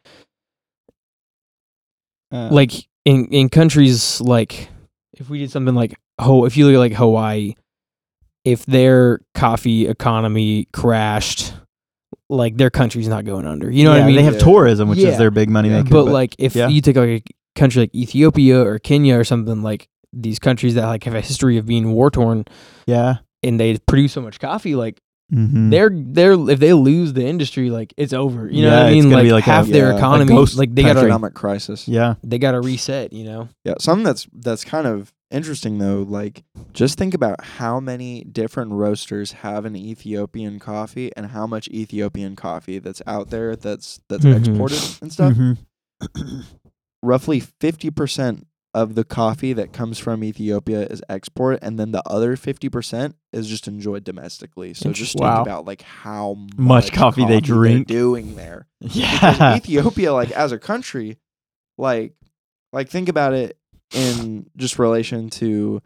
uh, like in in countries like, if we did something like oh if you look at like Hawaii, if their coffee economy crashed, like their country's not going under. You know, yeah, what I mean? They have yeah. tourism, which yeah. is their big money yeah. maker. But, but like if yeah. you take like a country like Ethiopia or Kenya or something, like these countries that like have a history of being war torn, yeah, and they produce so much coffee, like mm-hmm. they're they're if they lose the industry, like it's over. You know yeah, what I mean? Like, like half a, their yeah, economy, like, like they got an economic crisis. Yeah, they got to reset. You know? Yeah. Something that's that's kind of interesting though. Like, just think about how many different roasters have an Ethiopian coffee, and how much Ethiopian coffee that's out there that's that's mm-hmm. exported and stuff. Mm-hmm. Roughly fifty percent. Of the coffee that comes from Ethiopia is export, and then the other fifty percent is just enjoyed domestically. So just think wow. about like how much, much coffee, coffee they drink doing there. Yeah. Because Ethiopia, like as a country, like like think about it in just relation to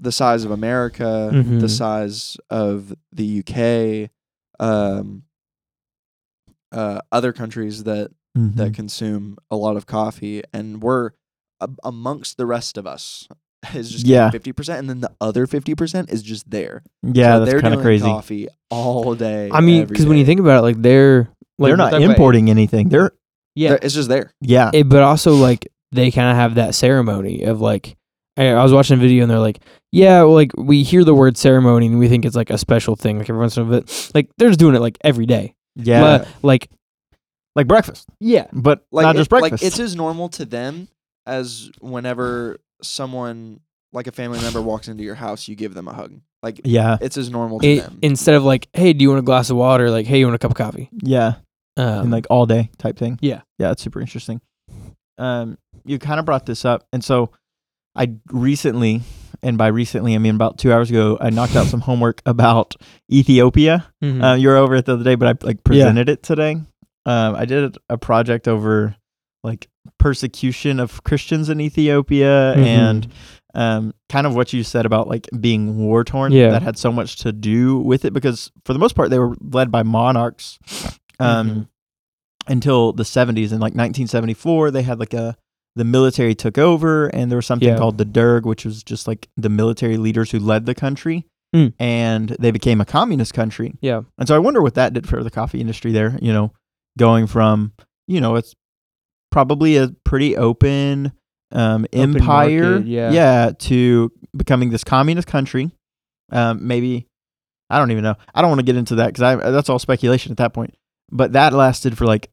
the size of America, mm-hmm. the size of the U K, um, uh, other countries that mm-hmm. that consume a lot of coffee, and we're uh, amongst the rest of us is just yeah. like fifty percent, and then the other fifty percent is just there. Yeah, so that's kind of crazy. Coffee all day. I mean, because when you think about it, like they're like, they're not importing way. anything. They're yeah, they're, it's just there. Yeah, it, but also like they kind of have that ceremony of like. I was watching a video and they're like, yeah, well, like we hear the word ceremony and we think it's like a special thing, like everyone's doing it. Like they're just doing it like every day. Yeah, but, like like breakfast. Yeah, but like, not it, just breakfast. Like it's as normal to them as whenever someone like a family member walks into your house, you give them a hug. Like yeah, it's as normal to it, them. Instead of like, hey, do you want a glass of water? Like, hey, you want a cup of coffee? Yeah, um, and like all day type thing. Yeah, yeah, it's super interesting. Um, you kind of brought this up, and so. I recently, and by recently, I mean about two hours ago, I knocked out some homework about Ethiopia. Mm-hmm. Uh, you were over it the other day, but I like presented yeah. it today. Um, I did a project over like persecution of Christians in Ethiopia mm-hmm. and um, kind of what you said about like being war torn. Yeah. That had so much to do with it because for the most part, they were led by monarchs um, mm-hmm. until the seventies. In like nineteen seventy-four, they had like a The military took over, and there was something yeah. called the Derg, which was just like the military leaders who led the country, mm. and they became a communist country. Yeah, and so I wonder what that did for the coffee industry there. You know, going from you know it's probably a pretty open um, open empire, market, yeah. yeah, to becoming this communist country. Um, maybe I don't even know. I don't want to get into that because that's all speculation at that point. But that lasted for like.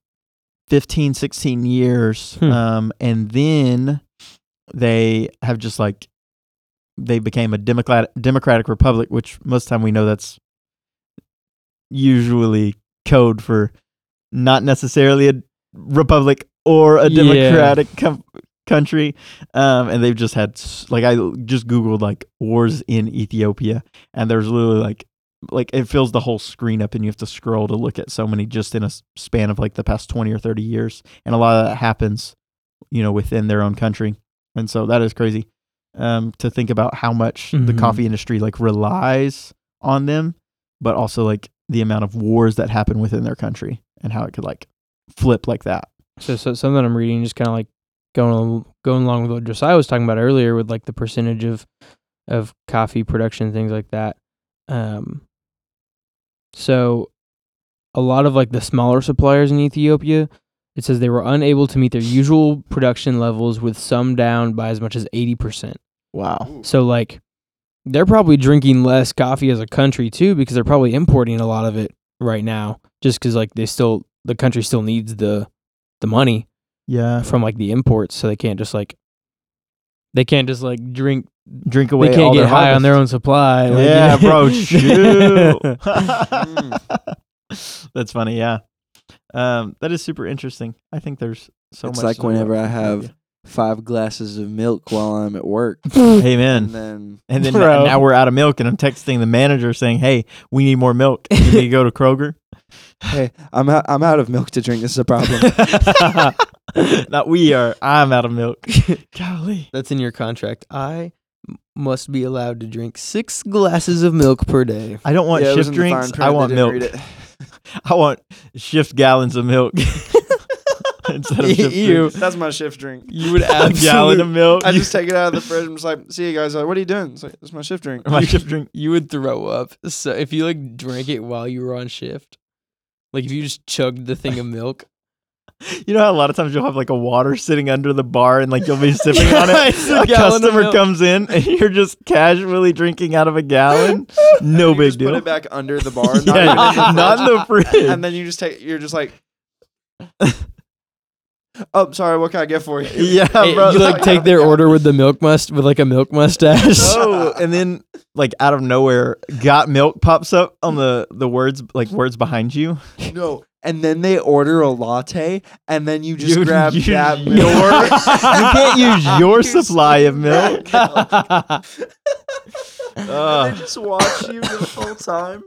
fifteen, sixteen years, hmm. um, and then they have just like, they became a democratic, democratic republic, which most of the time we know that's usually code for not necessarily a republic or a democratic yeah. com- country, um, and they've just had, like I just Googled like wars in Ethiopia, and there's literally like like it fills the whole screen up and you have to scroll to look at so many just in a span of like the past twenty or thirty years. And a lot of that happens, you know, within their own country. And so that is crazy um, to think about how much mm-hmm. the coffee industry like relies on them, but also like the amount of wars that happen within their country and how it could like flip like that. So, so something I'm reading just kind of like going, going along with what Josiah was talking about earlier with like the percentage of, of coffee production, things like that. Um, So a lot of like the smaller suppliers in Ethiopia, it says they were unable to meet their usual production levels with some down by as much as eighty percent. Wow. Ooh. So like they're probably drinking less coffee as a country too, because they're probably importing a lot of it right now just because like they still, the country still needs the, the money yeah. from like the imports. So they can't just like, they can't just like drink Drink away. They can't all get their high harvest. On their own supply. Like, yeah, bro. Shoot. That's funny. Yeah, um, that is super interesting. I think there's so it's much. It's like whenever I have media. five glasses of milk while I'm at work. Amen. And then, and then n- now we're out of milk, and I'm texting the manager saying, "Hey, we need more milk. Can we go to Kroger?" Hey, I'm out, I'm out of milk to drink. This is a problem. Not we are. I'm out of milk. Golly, that's in your contract. I. Must be allowed to drink six glasses of milk per day. I don't want yeah, shift drinks. I want milk. I want shift gallons of milk. Instead of shift you, that's my shift drink. You would add a gallon of milk. I just take it out of the fridge. I'm just like, see you guys. Like, what are you doing? It's like, that's my shift drink. My shift drink. You would throw up. So if you like drank it while you were on shift, like if you just chugged the thing of milk. You know how a lot of times you'll have like a water sitting under the bar and like you'll be sipping on it. A, a customer comes in and you're just casually drinking out of a gallon. No big just deal. Put it back under the bar, not, yeah, the not in the fridge. And then you just take. You're just like, oh, sorry. What can I get for you? Yeah, hey, bro. You like take their order with the milk must with like a milk mustache. Oh, and then like out of nowhere, got milk pops up on the the words like words behind you. No. And then they order a latte, and then you just you, grab you, that milk. Your, you can't use your supply of milk. uh, they just watch you the whole time.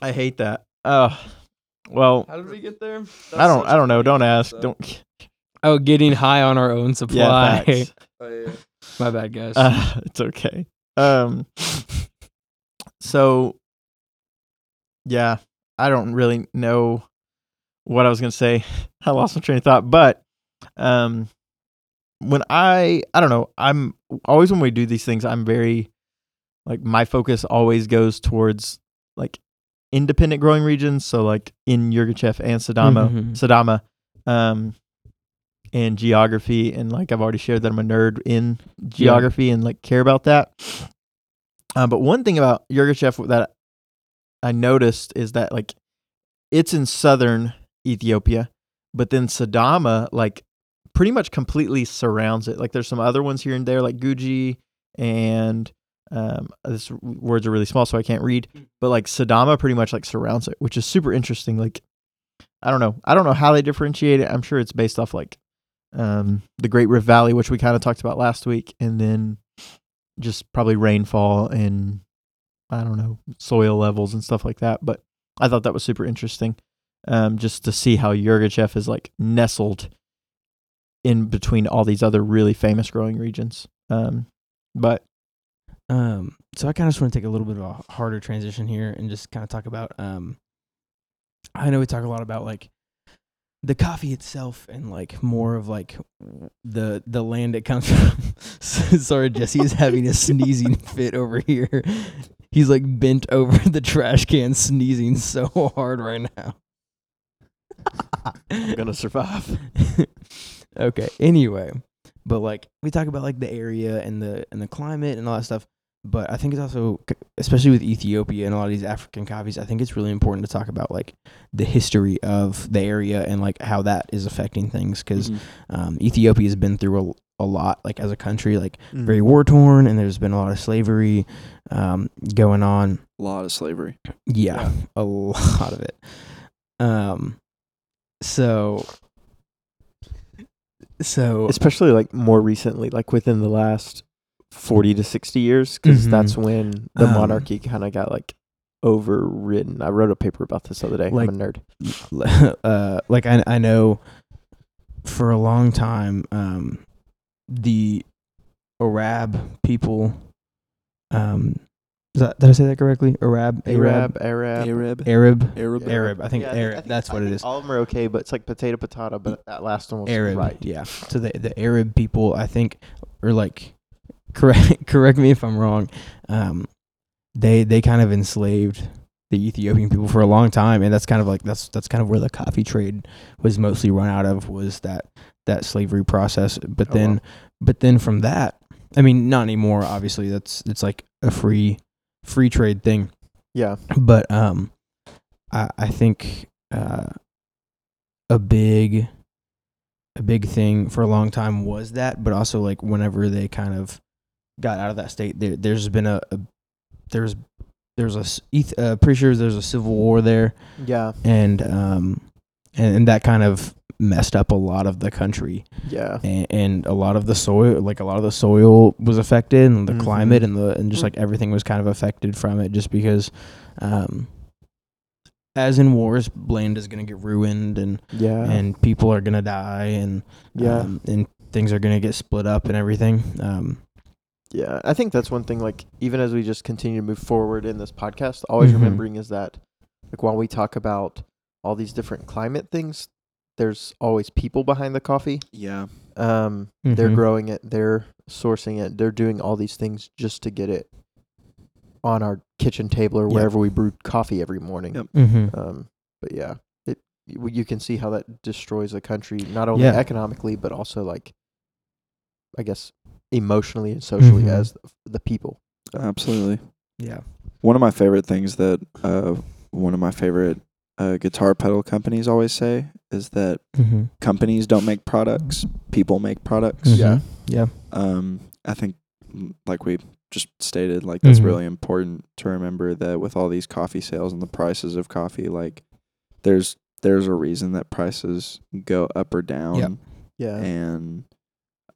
I hate that. Oh, well. How did we get there? That's I don't. I don't know. Don't ask. Stuff. Don't. Oh, getting high on our own supply. Yeah, oh, yeah. My bad, guys. Uh, it's okay. Um. So, yeah, I don't really know. what I was going to say. I lost my train of thought, but um, when I, I don't know, I'm always, when we do these things, I'm very, like, my focus always goes towards, like, independent growing regions. So, like, in Yirgacheffe and Sidamo, mm-hmm. Sidama, um, and geography. And, like, I've already shared that I'm a nerd in geography yeah. and, like, care about that. Uh, but one thing about Yirgacheffe that I noticed is that, like, it's in southern Ethiopia, but then Sidama, like, pretty much completely surrounds it. Like, there's some other ones here and there, like Guji, and um, this words are really small, so I can't read. But, like, Sidama pretty much, like, surrounds it, which is super interesting. Like, I don't know. I don't know how they differentiate it. I'm sure it's based off, like, um, the Great Rift Valley, which we kind of talked about last week, and then just probably rainfall and, I don't know, soil levels and stuff like that. But I thought that was super interesting, um, just to see how Yirgacheffe is, like, nestled in between all these other really famous growing regions. Um, but um, so I kind of just want to take a little bit of a harder transition here and just kind of talk about, um, I know we talk a lot about, like, the coffee itself and, like, more of, like, the the land it comes from. Sorry, Jesse is having a sneezing fit over here. He's, like, bent over the trash can sneezing so hard right now. I'm gonna survive. Okay. Anyway, but, like, we talk about, like, the area and the and the climate and all that stuff. But I think it's also, especially with Ethiopia and a lot of these African coffees, I think it's really important to talk about, like, the history of the area and, like, how that is affecting things. Because mm-hmm. um, Ethiopia has been through a, a lot, like, as a country, like, mm-hmm. very war-torn, and there's been a lot of slavery um, going on. A lot of slavery. Yeah, yeah. A lot of it. Um, so... So especially, like, more recently, like, within the last forty to sixty years, because mm-hmm. that's when the um, monarchy kind of got, like, overridden. I wrote a paper about this the other day. Like, I'm a nerd. Uh, like I, I know for a long time, um, the Arab people. Um, is that, did I say that correctly? Arab, Arab, Arab, Arab, Arab, Arab. Arab. I think yeah, Arab. I think, that's I what it is. All of them are okay, but it's like potato, patata. But that last one was Arab, right? Yeah. So the the Arab people, I think, are like. Correct correct me if I'm wrong. Um, they they kind of enslaved the Ethiopian people for a long time, and that's kind of like that's that's kind of where the coffee trade was mostly run out of, was that that slavery process. But oh, then wow. but then from that, I mean, not anymore, obviously. That's it's like a free free trade thing. Yeah. But um I I think uh a big a big thing for a long time was that, but also, like, whenever they kind of got out of that state, there, there's been a, a there's there's a uh, pretty sure there's a civil war there, yeah, and um and, and that kind of messed up a lot of the country, yeah, and, and a lot of the soil, like a lot of the soil was affected, and the mm-hmm. climate and the and just like everything was kind of affected from it, just because, um, as in wars, land is gonna get ruined, and yeah, and people are gonna die, and yeah, um, and things are gonna get split up and everything, um. Yeah, I think that's one thing, like, even as we just continue to move forward in this podcast, always mm-hmm. remembering is that, like, while we talk about all these different climate things, there's always people behind the coffee. Yeah. Um, mm-hmm. They're growing it, they're sourcing it, they're doing all these things just to get it on our kitchen table or wherever yep. we brew coffee every morning. Yep. Mm-hmm. Um, but yeah, it you can see how that destroys a country, not only yeah. economically, but also, like, I guess... emotionally and socially mm-hmm. as the people. Absolutely. Yeah. One of my favorite things that uh, one of my favorite uh, guitar pedal companies always say is that mm-hmm. companies don't make products, people make products. Mm-hmm. Yeah. Yeah. Um, I think, like we just stated, like, that's mm-hmm. really important to remember, that with all these coffee sales and the prices of coffee, like, there's there's a reason that prices go up or down. Yeah. Yeah. And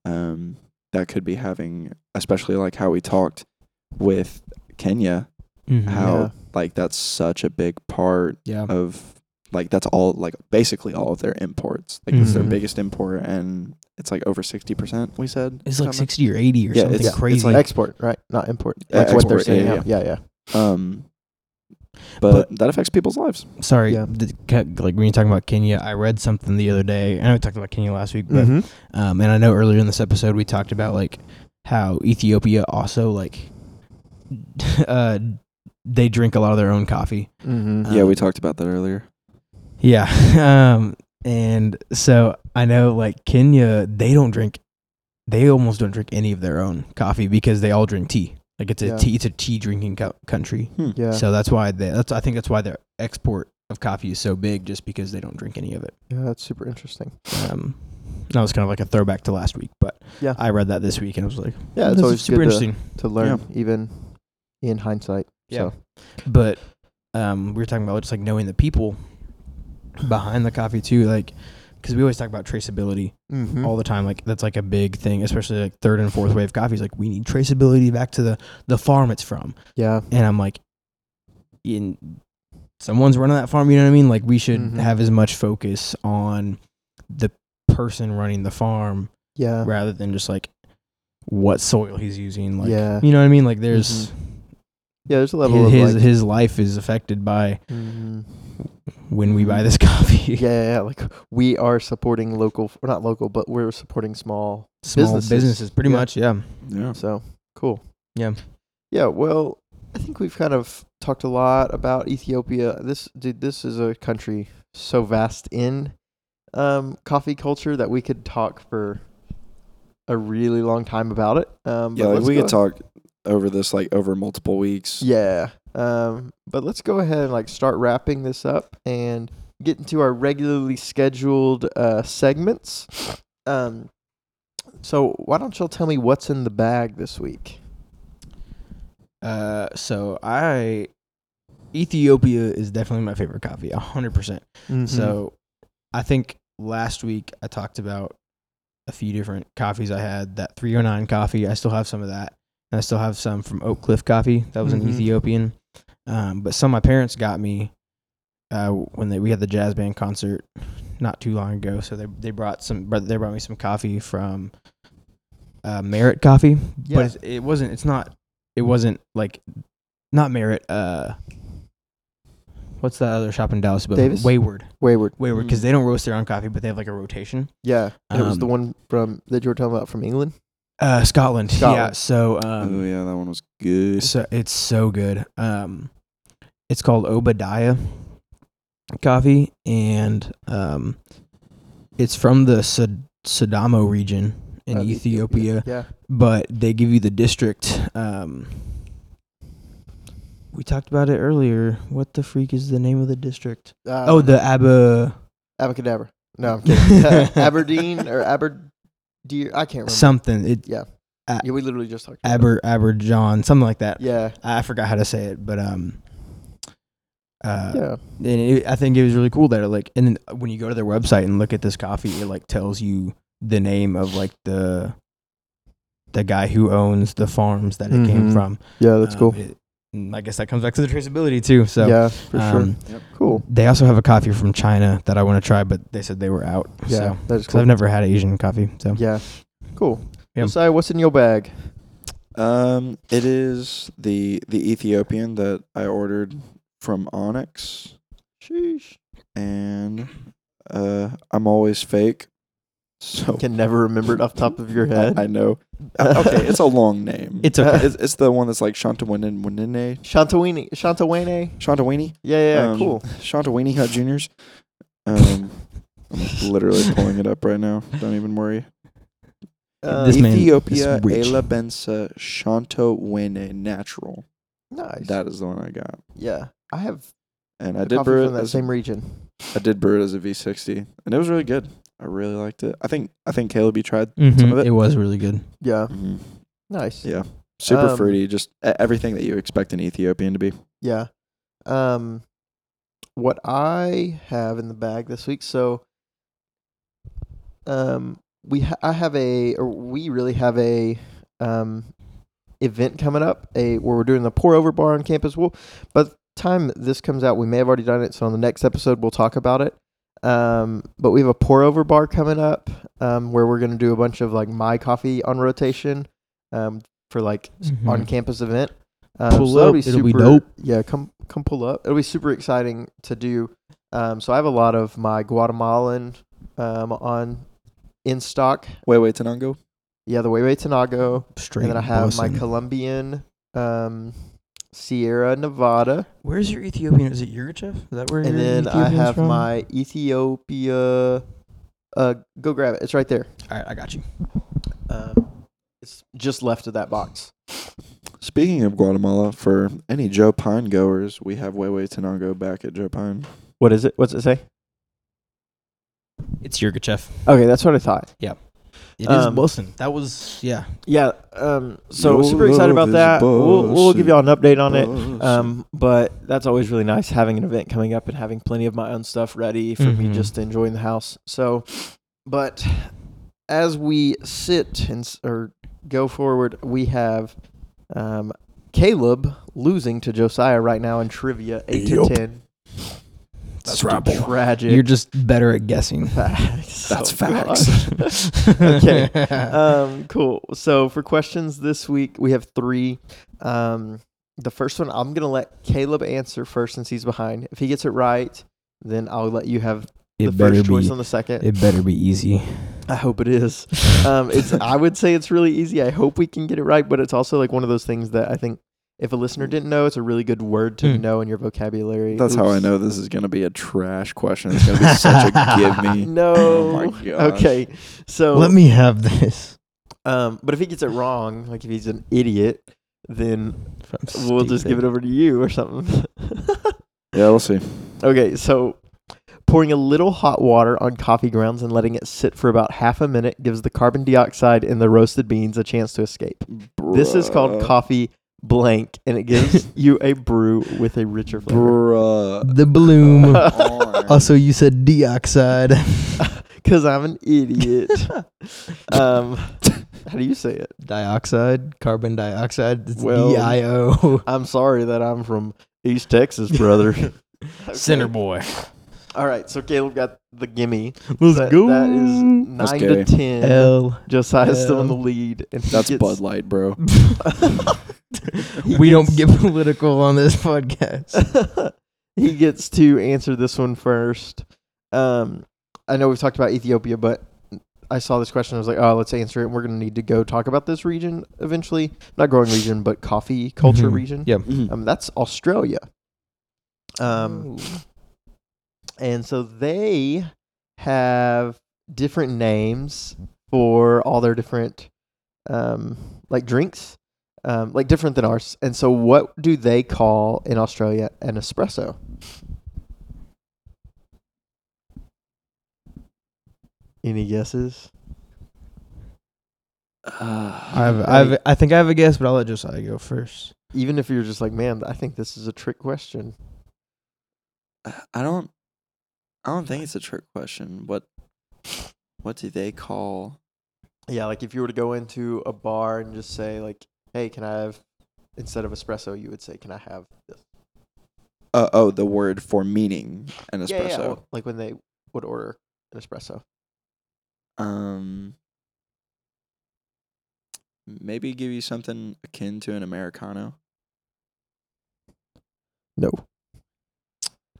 um that could be having, especially like how we talked with Kenya, mm-hmm, how yeah. like that's such a big part yeah. of, like, that's all, like, basically all of their imports. Like, mm-hmm. it's their biggest import, and it's like over sixty percent, we said. It's like sixty or eighty or yeah, something it's, yeah, crazy. It's like export, right? Not import. That's uh, what they're saying. Yeah, yeah. yeah. yeah. Um, But, but that affects people's lives. Sorry, yeah. the, like when you're talking about Kenya, I read something the other day. I know we talked about Kenya last week, but mm-hmm. um, and I know earlier in this episode we talked about like how Ethiopia also like uh, they drink a lot of their own coffee. Mm-hmm. Um, yeah, we talked about that earlier. Yeah, um, and so I know like Kenya, they don't drink, they almost don't drink any of their own coffee because they all drink tea. Like it's a yeah. tea, it's a tea drinking co- country. Hmm. Yeah. So that's why they, that's I think that's why their export of coffee is so big, just because they don't drink any of it. Yeah, that's super interesting. Um, that was kind of like a throwback to last week, but yeah, I read that this week and I was like, yeah, it's always super good interesting to, to learn, yeah. even in hindsight. Yeah. So. But um, we were talking about just like knowing the people behind the coffee too, like because we always talk about traceability mm-hmm. all the time. Like that's like a big thing, especially like third and fourth wave coffees. Like we need traceability back to the, the farm it's from. Yeah. And I'm like, in someone's running that farm, you know what I mean? Like we should mm-hmm. have as much focus on the person running the farm yeah. rather than just like what soil he's using. Like, yeah. you know what I mean? Like there's, mm-hmm. yeah, there's a level his, of his, like, his life is affected by, mm-hmm. when we buy this coffee. Yeah, yeah, yeah, like we are supporting local, or not local, but we're supporting small, small businesses. businesses pretty yeah. much, yeah. Yeah. So, cool. Yeah. Yeah, well, I think we've kind of talked a lot about Ethiopia. This dude, this is a country so vast in um, coffee culture that we could talk for a really long time about it. Um, yeah, like we could talk over this, like over multiple weeks. Yeah. Um, but let's go ahead and like start wrapping this up and get into our regularly scheduled uh, segments. Um, so why don't y'all tell me what's in the bag this week? Uh, so I Ethiopia is definitely my favorite coffee, a hundred percent. So I think last week I talked about a few different coffees I had. That three oh nine coffee, I still have some of that, and I still have some from Oak Cliff Coffee. That was mm-hmm. an Ethiopian. Um, but some my parents got me uh, when they, we had the jazz band concert not too long ago. So they they brought some they brought me some coffee from uh, Merit Coffee, yeah. but it, it wasn't it's not it wasn't like not Merit. Uh, what's that other shop in Dallas? But Davis? Wayward, Wayward, Wayward, because mm. they don't roast their own coffee, but they have like a rotation. Yeah, and um, it was the one from that you were talking about from England. Uh, Scotland. Scotland, yeah. So, um, oh yeah, that one was good. So it's so good. Um, it's called Obadiah Coffee, and um, it's from the Sidamo region in uh, Ethiopia. Yeah. But they give you the district. Um, we talked about it earlier. What the freak is the name of the district? Um, oh, the Abba. Abacadabra. No, I'm kidding. uh, Aberdeen or Aberdeen. Do you, I can't remember. Something. It, yeah. Uh, yeah, we literally just talked about Aber, it. Aberjohn, something like that. Yeah. I forgot how to say it, but um, uh, yeah. And it, I think it was really cool that it, like, and then when you go to their website and look at this coffee, it like tells you the name of like the the guy who owns the farms that mm-hmm. it came from. Yeah, that's um, cool. It, and I guess that comes back to the traceability too. So yeah, for um, sure. Yep. Cool. They also have a coffee from China that I want to try, but they said they were out. Yeah, so. That is cool. I've never had Asian coffee. So yeah, cool. Yep. Josiah, what's in your bag? Um, it is the the Ethiopian that I ordered from Onyx. Sheesh. And uh, I'm always fake. So can never remember it off the top of your head. I, I know. Okay, it's a long name. It's okay. It's, it's the one that's like Shantawene. Shantawene. Shantawene. Shantawene. Yeah, yeah, um, cool. Shantawene Hut Juniors. Um, I'm literally pulling it up right now. Don't even worry. Uh, this Ethiopia Ela Bensa Shantawene Natural. Nice. That is the one I got. Yeah, I have. And I did brew it in that same region. I did brew it as a V sixty, and it was really good. I really liked it. I think I think Caleb, you tried mm-hmm. some of it. It was really good. Yeah. Mm-hmm. Nice. Yeah. Super um, fruity. Just everything that you expect an Ethiopian to be. Yeah. Um, what I have in the bag this week. So, um, we ha- I have a or we really have a um event coming up. A where we're doing the pour over bar on campus. We'll by the time this comes out, we may have already done it. So on the next episode, we'll talk about it. Um, but we have a pour over bar coming up, um, where we're going to do a bunch of like my coffee on rotation, um, for like mm-hmm. on campus event. Um, pull so up. Be it'll super, be dope. Yeah, come come pull up. It'll be super exciting to do. Um, so I have a lot of my Guatemalan um, on in stock. Huehuetenango. Yeah, the Huehuetenango. Straight. And then I have Boston. My Colombian um, Sierra Nevada. Where's your Ethiopian? Is it Yirgacheffe? Is that where? And your then Ethiopian's I have from? My Ethiopia. Uh, go grab it. It's right there. All right, I got you. Um, it's just left of that box. Speaking of Guatemala, for any Joe Pine goers, we have Huehuetenango back at Joe Pine. What is it? What's it say? It's Yirgacheffe. Okay, that's what I thought. Yeah. It um, is Boston. That was, yeah. Yeah. Um, so we're super excited about that. We'll, we'll give you all an update on it. Um, but that's always really nice having an event coming up and having plenty of my own stuff ready for mm-hmm. me just to enjoy in the house. So, but as we sit and or go forward, we have um, Caleb losing to Josiah right now in trivia eight to ten. That's right, boy. Tragic. You're just better at guessing. Facts. That's oh, facts. Okay. Um, cool. So for questions this week, we have three. Um, the first one, I'm going to let Caleb answer first since he's behind. If he gets it right, then I'll let you have it the first be, choice on the second. It better be easy. I hope it is. Um, it's. I would say it's really easy. I hope we can get it right, but it's also like one of those things that I think if a listener didn't know, it's a really good word to mm. know in your vocabulary. That's Oops. how I know this is going to be a trash question. It's going to be such a give me. No. Oh my gosh. Okay. So let me have this. Um, but if he gets it wrong, like if he's an idiot, then we'll just give it over to you or something. Yeah, we'll see. Okay. So pouring a little hot water on coffee grounds and letting it sit for about half a minute gives the carbon dioxide in the roasted beans a chance to escape. Bruh. This is called coffee blank, and it gives you a brew with a richer flavor. Bruh. The bloom. Also, you said dioxide. Because I'm an idiot. um, how do you say it? Dioxide, carbon dioxide. It's well, D I O. I'm sorry that I'm from East Texas, brother. Okay. Center boy. All right, so Caleb got the gimme. Let's that, go. That is nine to ten. L. Josiah's L. still in the lead. And that's gets, Bud Light, bro. We don't get political on this podcast. He gets to answer this one first. Um, I know we've talked about Ethiopia, but I saw this question. I was like, oh, let's answer it. We're going to need to go talk about this region eventually. Not growing region, but coffee culture mm-hmm. region. Yeah. Mm-hmm. Um, that's Australia. Um. Ooh. And so they have different names for all their different, um, like, drinks, um, like, different than ours. And so what do they call in Australia an espresso? Any guesses? Uh, I've, I've, I think I have a guess, but I'll let Josiah go first. Even if you're just like, man, I think this is a trick question. I don't. I don't think it's a trick question. What what do they call? Yeah, like if you were to go into a bar and just say like, hey, can I have, instead of espresso, you would say, can I have this? Uh, oh, the word for meaning an espresso. Yeah, yeah. Like when they would order an espresso. Um, maybe give you something akin to an Americano. No.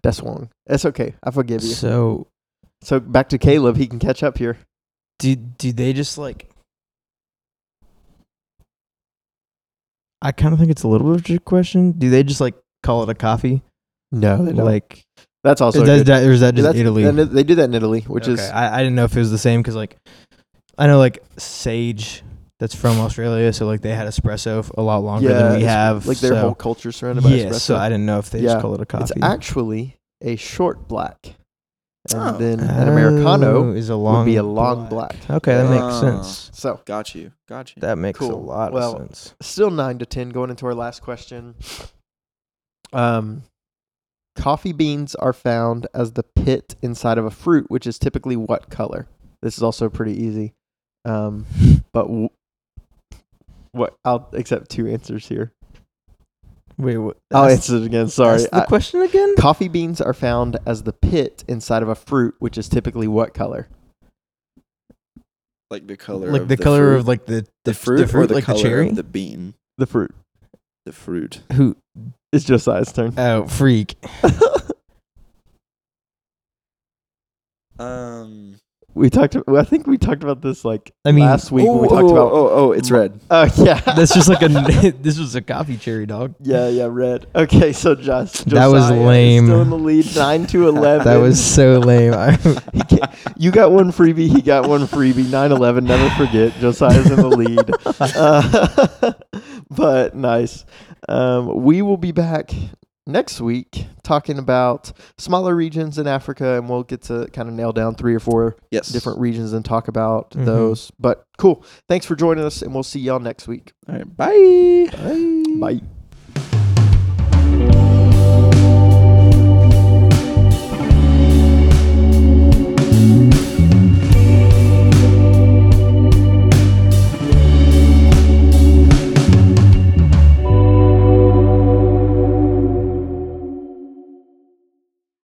That's wrong. That's okay. I forgive you. So, so back to Caleb. He can catch up here. Do do they just like? I kind of think it's a little bit of a trick question. Do they just like call it a coffee? No, they don't. Like that's also. Is that, that, or is that just Italy? They do that in Italy, which okay. is. I, I didn't know if it was the same because like, I know like sage. That's from Australia, so like they had espresso a lot longer yeah, than we have. Like their so. whole culture surrounded by yeah, espresso. Yeah, so I didn't know if they yeah. just call it a coffee. It's actually a short black, and oh. then an Americano oh, is a long would be a long black. black. Okay, that uh, makes sense. So got you, got you. That makes cool. a lot well, of sense. Still nine to ten. Going into our last question. Um, coffee beans are found as the pit inside of a fruit, which is typically what color? This is also pretty easy. Um, but. W- What I'll accept two answers here. Wait, what? I'll answer it again. Sorry. Ask the I, question again. Coffee beans are found as the pit inside of a fruit, which is typically what color? Like the color. Like of the, the color fruit. of like the the, the fruit, the fruit or the like color the cherry? of the bean. The fruit. The fruit. Who? It's Josiah's turn. Oh, freak. um, we talked. I think we talked about this like I mean, last week. Oh, when we talked oh, about. Oh, oh, it's red. Oh, uh, yeah. That's just like a. This was a coffee cherry, dog. Yeah, yeah, red. Okay, so Josh. Josiah that was lame. Still in the lead, nine to eleven. That was so lame. You got one freebie. He got one freebie. nine eleven. Never forget. Josiah's in the lead. Uh, but nice. Um, we will be back next week talking about smaller regions in Africa, and we'll get to kind of nail down three or four yes. different regions and talk about mm-hmm. those. But cool. Thanks for joining us, and we'll see y'all next week. All right. Bye. Bye. Bye.